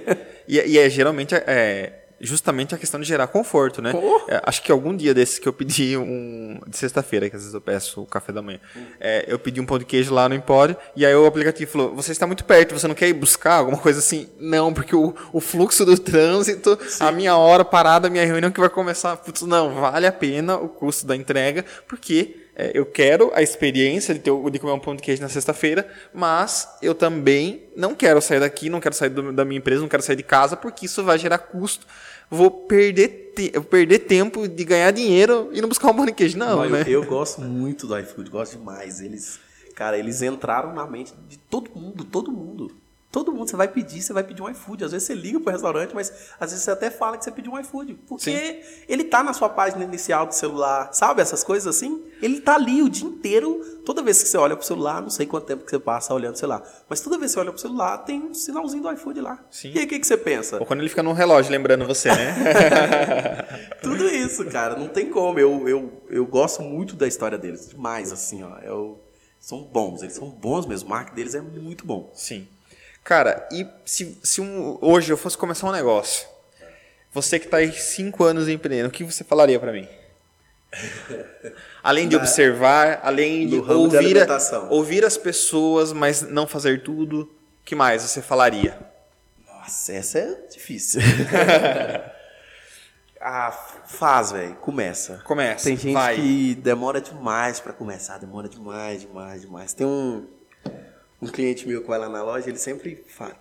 E, e é geralmente... É... justamente a questão de gerar conforto, né? Oh. É, acho que algum dia desses que eu pedi um... de sexta-feira, que às vezes eu peço o café da manhã. Uhum. É, eu pedi um pão de queijo lá no Empório, e aí o aplicativo falou, você está muito perto, você não quer ir buscar alguma coisa assim? Não, porque o, o fluxo do trânsito, sim, a minha hora parada, a minha reunião que vai começar... Putz, não, vale a pena o custo da entrega, porque... É, eu quero a experiência de, ter, de comer um pão de queijo na sexta-feira, mas eu também não quero sair daqui, não quero sair do, da minha empresa, não quero sair de casa, porque isso vai gerar custo. Vou perder, te, perder tempo de ganhar dinheiro e não buscar um pão de queijo, não, não, né? Eu, eu gosto muito do iFood, gosto demais. Eles, cara, eles entraram na mente de todo mundo, todo mundo. Todo mundo, você vai pedir, você vai pedir um iFood. Às vezes você liga pro restaurante, mas às vezes você até fala que você pediu um iFood. Porque sim, ele tá na sua página inicial do celular, sabe? Essas coisas assim. Ele tá ali o dia inteiro. Toda vez que você olha pro celular, não sei quanto tempo que você passa olhando o celular, mas toda vez que você olha pro celular, tem um sinalzinho do iFood lá. Sim. E aí, o que, que você pensa? Ou quando ele fica num relógio lembrando você, né? Tudo isso, cara. Não tem como. Eu, eu, eu gosto muito da história deles. Demais, assim, ó. Eu, são bons. Eles são bons mesmo. O marketing deles é muito bom. Sim. Cara, e se, se um, hoje eu fosse começar um negócio, você que está aí cinco anos empreendendo, o que você falaria para mim? Além de observar, além de ouvir, a, ouvir as pessoas, mas não fazer tudo, o que mais você falaria? Nossa, essa é difícil. Ah, faz, velho. Começa. Começa, Tem gente vai. que demora demais para começar, demora demais, demais, demais. Tem um... Um cliente meu que vai lá na loja, ele sempre fala...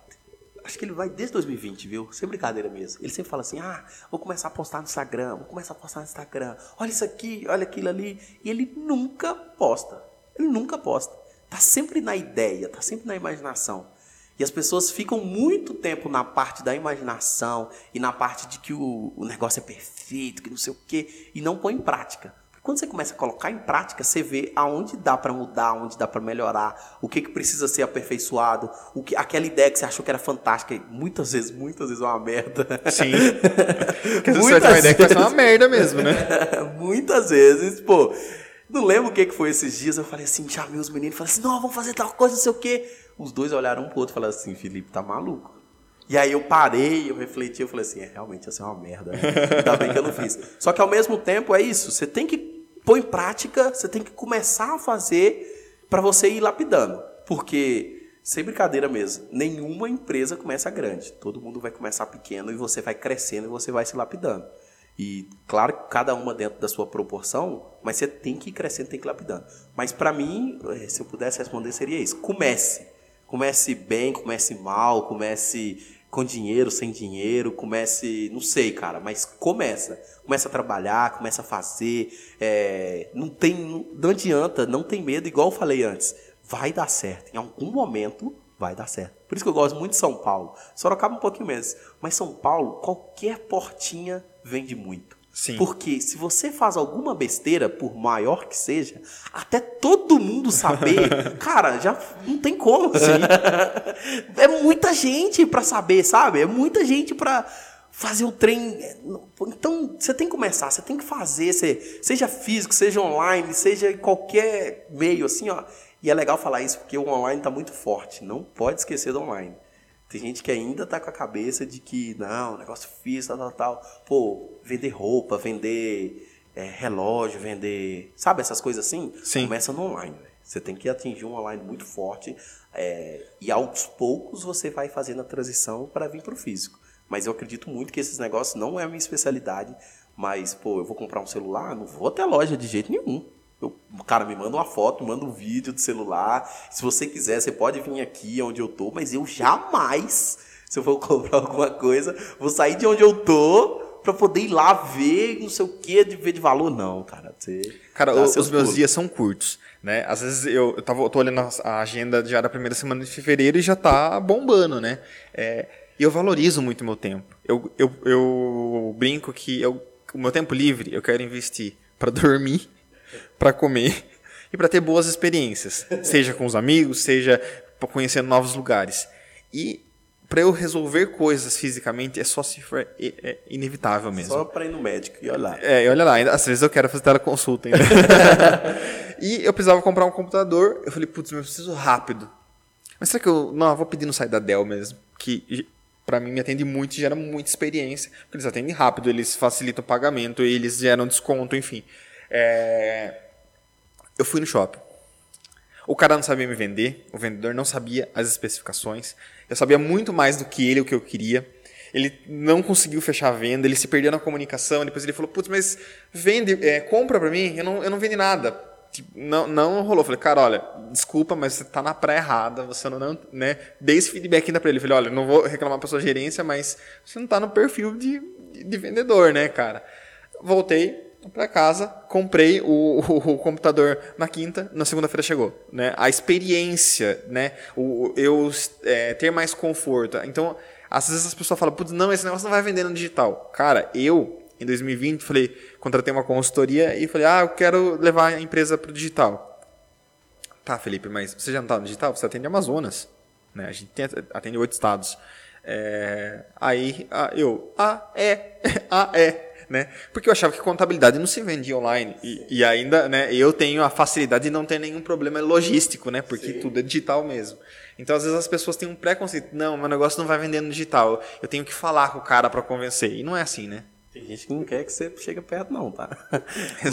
Acho que ele vai desde dois mil e vinte, viu? Sem brincadeira mesmo. Ele sempre fala assim, ah, vou começar a postar no Instagram, vou começar a postar no Instagram. Olha isso aqui, olha aquilo ali. E ele nunca posta. Ele nunca posta. Tá sempre na ideia, tá sempre na imaginação. E as pessoas ficam muito tempo na parte da imaginação e na parte de que o, o negócio é perfeito, que não sei o quê, e não põe em prática. Quando você começa a colocar em prática, você vê aonde dá para mudar, onde dá para melhorar, o que, que precisa ser aperfeiçoado, o que, aquela ideia que você achou que era fantástica, e muitas vezes, muitas vezes é uma merda. Sim. Porque muitas você tem uma ideia que vai ser uma merda mesmo, né? Muitas vezes, pô, não lembro o que, que foi esses dias, eu falei assim, chamei os meninos, falei assim, não, vamos fazer tal coisa, não sei o quê. Os dois olharam um pro outro e falaram assim, Felipe, tá maluco? E aí eu parei, eu refleti, eu falei assim, é, realmente, essa é uma merda, né? Ainda bem que eu não fiz. Só que ao mesmo tempo é isso, você tem que põe em prática, você tem que começar a fazer para você ir lapidando. Porque, sem brincadeira mesmo, nenhuma empresa começa grande. Todo mundo vai começar pequeno e você vai crescendo e você vai se lapidando. E, claro, cada uma dentro da sua proporção, mas você tem que ir crescendo, tem que ir lapidando. Mas, para mim, se eu pudesse responder, seria isso. Comece. Comece bem, comece mal, comece... com dinheiro, sem dinheiro, comece... Não sei, cara, mas começa. Começa a trabalhar, começa a fazer. É, não tem... Não, não adianta, não tem medo, igual eu falei antes. Vai dar certo. Em algum momento, vai dar certo. Por isso que eu gosto muito de São Paulo. Sorocaba um pouquinho menos. Mas São Paulo, qualquer portinha vende muito. Sim. Porque se você faz alguma besteira, por maior que seja, até todo mundo saber, cara, já não tem como. Assim. É muita gente pra saber, sabe? É muita gente pra fazer o trem. Então, você tem que começar, você tem que fazer, você, seja físico, seja online, seja em qualquer meio, assim, ó. E é legal falar isso, porque o online tá muito forte, não pode esquecer do online. Tem gente que ainda tá com a cabeça de que, não, negócio físico, tal, tal, tal. Pô, vender roupa, vender é, relógio, vender, sabe, essas coisas assim? Sim. Começa no online, né? Você tem que atingir um online muito forte, é, e aos poucos você vai fazendo a transição para vir para o físico. Mas eu acredito muito que esses negócios não é a minha especialidade, mas, pô, eu vou comprar um celular, não vou até loja de jeito nenhum. Eu, cara, me manda uma foto, manda um vídeo do celular. Se você quiser, você pode vir aqui onde eu tô, mas eu jamais, se eu for comprar alguma coisa, vou sair de onde eu tô pra poder ir lá ver, não sei o que, de ver de valor. Não, cara. Você cara, os pulos. Meus dias são curtos, né? Às vezes eu, eu tava, tô olhando a agenda já da primeira semana de fevereiro e já tá bombando, né? É, e eu valorizo muito o meu tempo. Eu, eu, eu brinco que eu, o meu tempo livre eu quero investir pra dormir, pra comer e pra ter boas experiências, seja com os amigos, seja pra conhecer novos lugares. E pra eu resolver coisas fisicamente é só se for é inevitável mesmo. Só pra ir no médico e olha lá. É, e olha lá. Às vezes eu quero fazer teleconsulta ainda. E eu precisava comprar um computador. Eu falei, putz, mas eu preciso rápido. Mas será que eu... Não, eu vou pedir no site da Dell mesmo. Que pra mim me atende muito e gera muita experiência. Porque eles atendem rápido, eles facilitam o pagamento, eles geram desconto, enfim. É... Eu fui no shopping. O cara não sabia me vender, o vendedor não sabia as especificações. Eu sabia muito mais do que ele, o que eu queria. Ele não conseguiu fechar a venda, ele se perdeu na comunicação. Depois ele falou, putz, mas vende, é, compra pra mim, eu não, eu não vendi nada. Tipo, não, não rolou. Eu falei, cara, olha, desculpa, mas você tá na praia errada. Você não, não, né? Dei esse feedback ainda pra ele. Eu falei, olha, não vou reclamar pra sua gerência, mas você não tá no perfil de, de, de vendedor, né, cara? Voltei pra casa, comprei o, o, o computador na quinta, na segunda-feira chegou, né? A experiência, né? O, eu é, ter mais conforto. Então, às vezes as pessoas falam, putz, não, esse negócio não vai vender no digital. Cara, eu, em dois mil e vinte, falei, contratei uma consultoria e falei, ah, eu quero levar a empresa pro digital. Tá, Felipe, mas você já não tá no digital? Você atende Amazonas, né? A gente tem, atende oito estados. É, aí, ah, eu, ah, é, ah, é. Né? Porque eu achava que contabilidade não se vendia online. E, e ainda, né, eu tenho a facilidade de não ter nenhum problema logístico, né? Porque Sim. tudo é digital mesmo. Então, às vezes, as pessoas têm um preconceito. Não, meu negócio não vai vender no digital. Eu tenho que falar com o cara para convencer. E não é assim, né? Tem gente que não quer que você chegue perto, não, tá?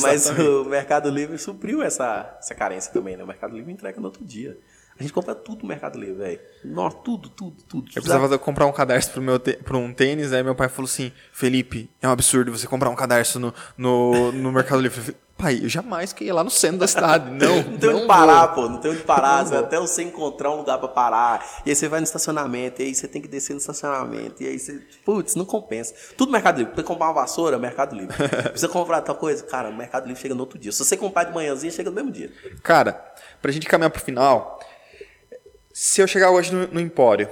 Mas o Mercado Livre supriu essa, essa carência também, né? O Mercado Livre entrega no outro dia. A gente compra tudo no Mercado Livre, velho. Nossa, tudo, tudo, tudo. Eu precisava Sabe? comprar um cadarço pro meu te- pro um tênis, aí meu pai falou assim, Felipe, é um absurdo você comprar um cadarço no, no, no Mercado Livre. Eu falei, pai, eu jamais que ia lá no centro da cidade. Não, não tem não onde parar, vou. pô. Não tem onde parar. Você até você encontrar um lugar pra parar. E aí você vai no estacionamento, e aí você tem que descer no estacionamento. E aí você... Putz, não compensa. Tudo Mercado Livre. Precisa comprar uma vassoura, Mercado Livre. Precisa comprar tal coisa. Cara, o Mercado Livre chega no outro dia. Se você comprar de manhãzinha, chega no mesmo dia. Cara, pra gente caminhar pro final... Se eu chegar hoje no, no Empório,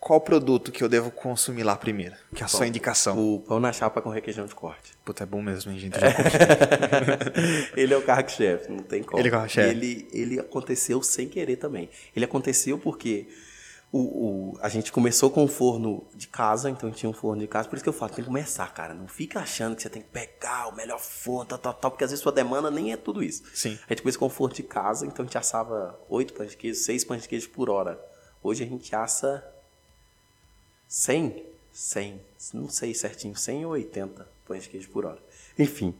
qual produto que eu devo consumir lá primeiro? Que é a pão, sua indicação. O pão na chapa com requeijão de corte. Puta, é bom mesmo, hein, gente? É. Ele é o carro-chefe, não tem como. Ele é o carro-chefe. Ele, ele aconteceu sem querer também. Ele aconteceu porque o, o, a gente começou com o forno de casa, então tinha um forno de casa. Por isso que eu falo, tem que começar, cara. Não fica achando que você tem que pegar o melhor forno, tal, tal, tal, porque às vezes sua demanda nem é tudo isso. Sim. A gente começou com o forno de casa, então a gente assava oito pães de queijo, seis pães de queijo por hora. Hoje a gente assa cem, cem, não sei certinho, cem ou oitenta pães de queijo por hora. Enfim.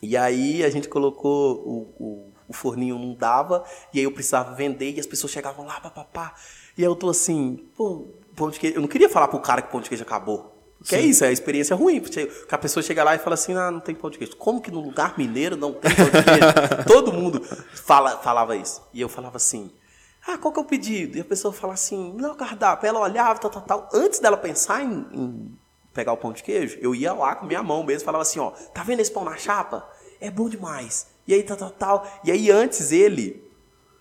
E aí a gente colocou o, o, o forninho, não dava, e aí eu precisava vender e as pessoas chegavam lá, papapá. E aí eu tô assim, pô, pão de queijo... Eu não queria falar pro cara que pão de queijo acabou. Que é isso, é a experiência ruim. Porque a pessoa chega lá e fala assim, ah, não tem pão de queijo. Como que no lugar mineiro não tem pão de queijo? Todo mundo fala, falava isso. E eu falava assim, ah, qual que é o pedido? E a pessoa fala assim, não, cardápio. Ela olhava, tal, tal, tal. Antes dela pensar em, em pegar o pão de queijo, eu ia lá com minha mão mesmo e falava assim, ó, tá vendo esse pão na chapa? É bom demais. E aí, tal, tal, tal. E aí, antes ele...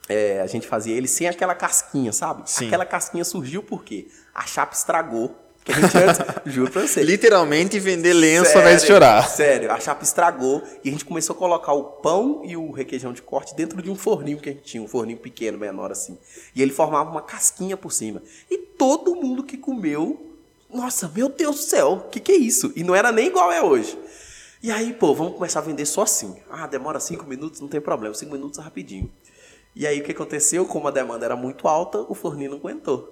É, a gente fazia ele sem aquela casquinha, sabe? Sim. Aquela casquinha surgiu porque a chapa estragou. Que a gente antes, juro pra você. Literalmente vender lenço ao invés de chorar. Sério, a chapa estragou e a gente começou a colocar o pão e o requeijão de corte dentro de um forninho que a gente tinha, um forninho pequeno, menor assim. E ele formava uma casquinha por cima. E todo mundo que comeu, nossa, meu Deus do céu, o que, que é isso? E não era nem igual é hoje. E aí, pô, vamos começar a vender só assim. Ah, demora cinco minutos, não tem problema, cinco minutos é rapidinho. E aí o que aconteceu? Como a demanda era muito alta, o forninho não aguentou.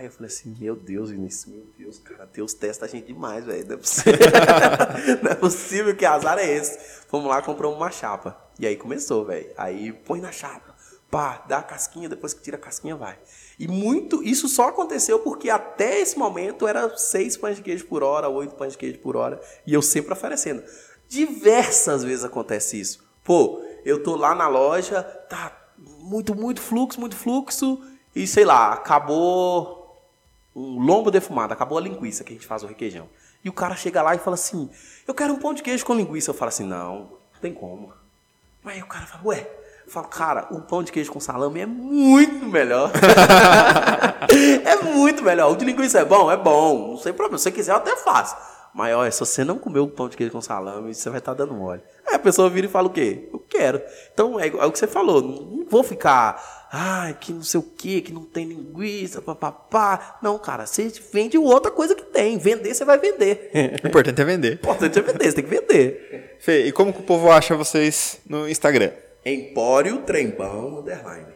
Aí eu falei assim, meu Deus, Vinícius, meu Deus, cara, Deus testa a gente demais, velho. Não, é não é possível, que azar é esse? Vamos lá, compramos uma chapa. E aí começou, velho. Aí põe na chapa, pá, dá a casquinha, depois que tira a casquinha vai. E muito, isso só aconteceu porque até esse momento era seis pães de queijo por hora, oito pães de queijo por hora, e eu sempre oferecendo. Diversas vezes acontece isso. Pô, eu tô lá na loja, tá muito, muito fluxo, muito fluxo, e sei lá, acabou... um lombo defumado, acabou a linguiça que a gente faz o requeijão. E o cara chega lá e fala assim, eu quero um pão de queijo com linguiça. Eu falo assim, não, não tem como. Aí o cara fala, ué. Eu falo, cara, o pão de queijo com salame é muito melhor. É muito melhor. O de linguiça é bom? É bom. Não tem problema. Se você quiser, eu até faço. Mas, olha, se você não comer o pão de queijo com salame, você vai estar dando mole. Aí a pessoa vira e fala o quê? Eu quero. Então, é, é o que você falou. Não vou ficar, ah, que não sei o quê, que não tem linguiça, papapá. Não, cara, você vende outra coisa que tem. Vender, você vai vender. O importante é vender. O importante é vender, você tem que vender. Fê, e como que o povo acha vocês no Instagram? Empório Trem Bão Underline.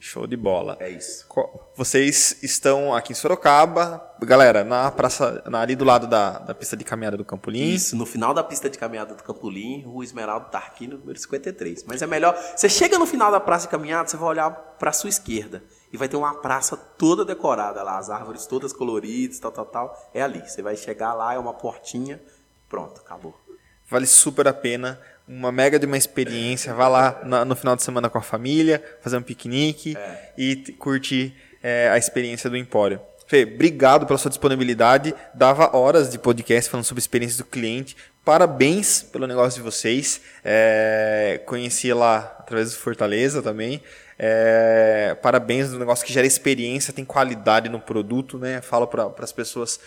Show de bola. É isso. Vocês estão aqui em Sorocaba, galera, na praça, na, ali do lado da, da pista de caminhada do Campolim. Isso, no final da pista de caminhada do Campolim, Rua Esmeraldo Tarquino, número cinquenta e três. Mas é melhor, você chega no final da praça de caminhada, você vai olhar para a sua esquerda e vai ter uma praça toda decorada lá, as árvores todas coloridas, tal, tal, tal. É ali, você vai chegar lá, é uma portinha, pronto, acabou. Vale super a pena. Uma mega de uma experiência, vá lá na, no final de semana com a família, fazer um piquenique é. e t- curtir é, a experiência do Empório. Fê, obrigado pela sua disponibilidade, dava horas de podcast falando sobre experiências do cliente, parabéns pelo negócio de vocês, é, conheci lá através do Fortaleza também, é, parabéns do negócio que gera experiência, tem qualidade no produto, né? Falo para as pessoas,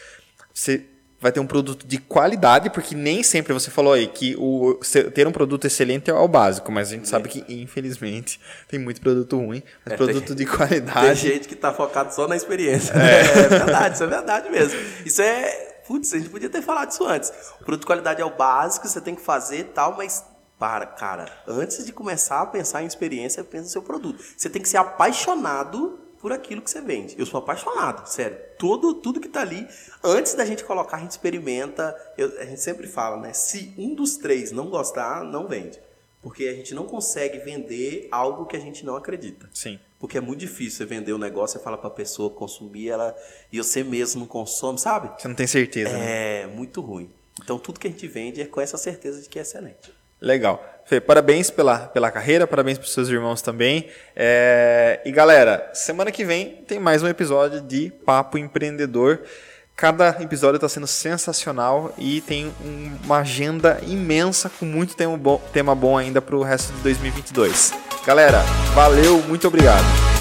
você... vai ter um produto de qualidade, porque nem sempre, você falou aí, que o, ter um produto excelente é o básico, mas a gente sabe que, infelizmente, tem muito produto ruim, mas é, produto tem, de qualidade... Tem gente que tá focado só na experiência. É, é verdade, isso é verdade mesmo. Isso é... Putz, a gente podia ter falado isso antes. O produto de qualidade é o básico, você tem que fazer e tal, mas... Para, cara, antes de começar a pensar em experiência, pensa no seu produto. Você tem que ser apaixonado... por aquilo que você vende. Eu sou apaixonado, sério. Todo, tudo que tá ali, antes da gente colocar, a gente experimenta. Eu, a gente sempre fala, né? Se um dos três não gostar, não vende. Porque a gente não consegue vender algo que a gente não acredita. Sim. Porque é muito difícil você vender um negócio, você fala pra pessoa consumir ela e você mesmo não consome, sabe? Você não tem certeza. É, né? Muito ruim. Então, tudo que a gente vende é com essa certeza de que é excelente. Legal. Fê, parabéns pela, pela carreira, parabéns para os seus irmãos também. É, e galera, semana que vem tem mais um episódio de Papo Empreendedor. Cada episódio está sendo sensacional e tem um, uma agenda imensa com muito tema bom, tema bom ainda para o resto de dois mil e vinte e dois. Galera, valeu, muito obrigado.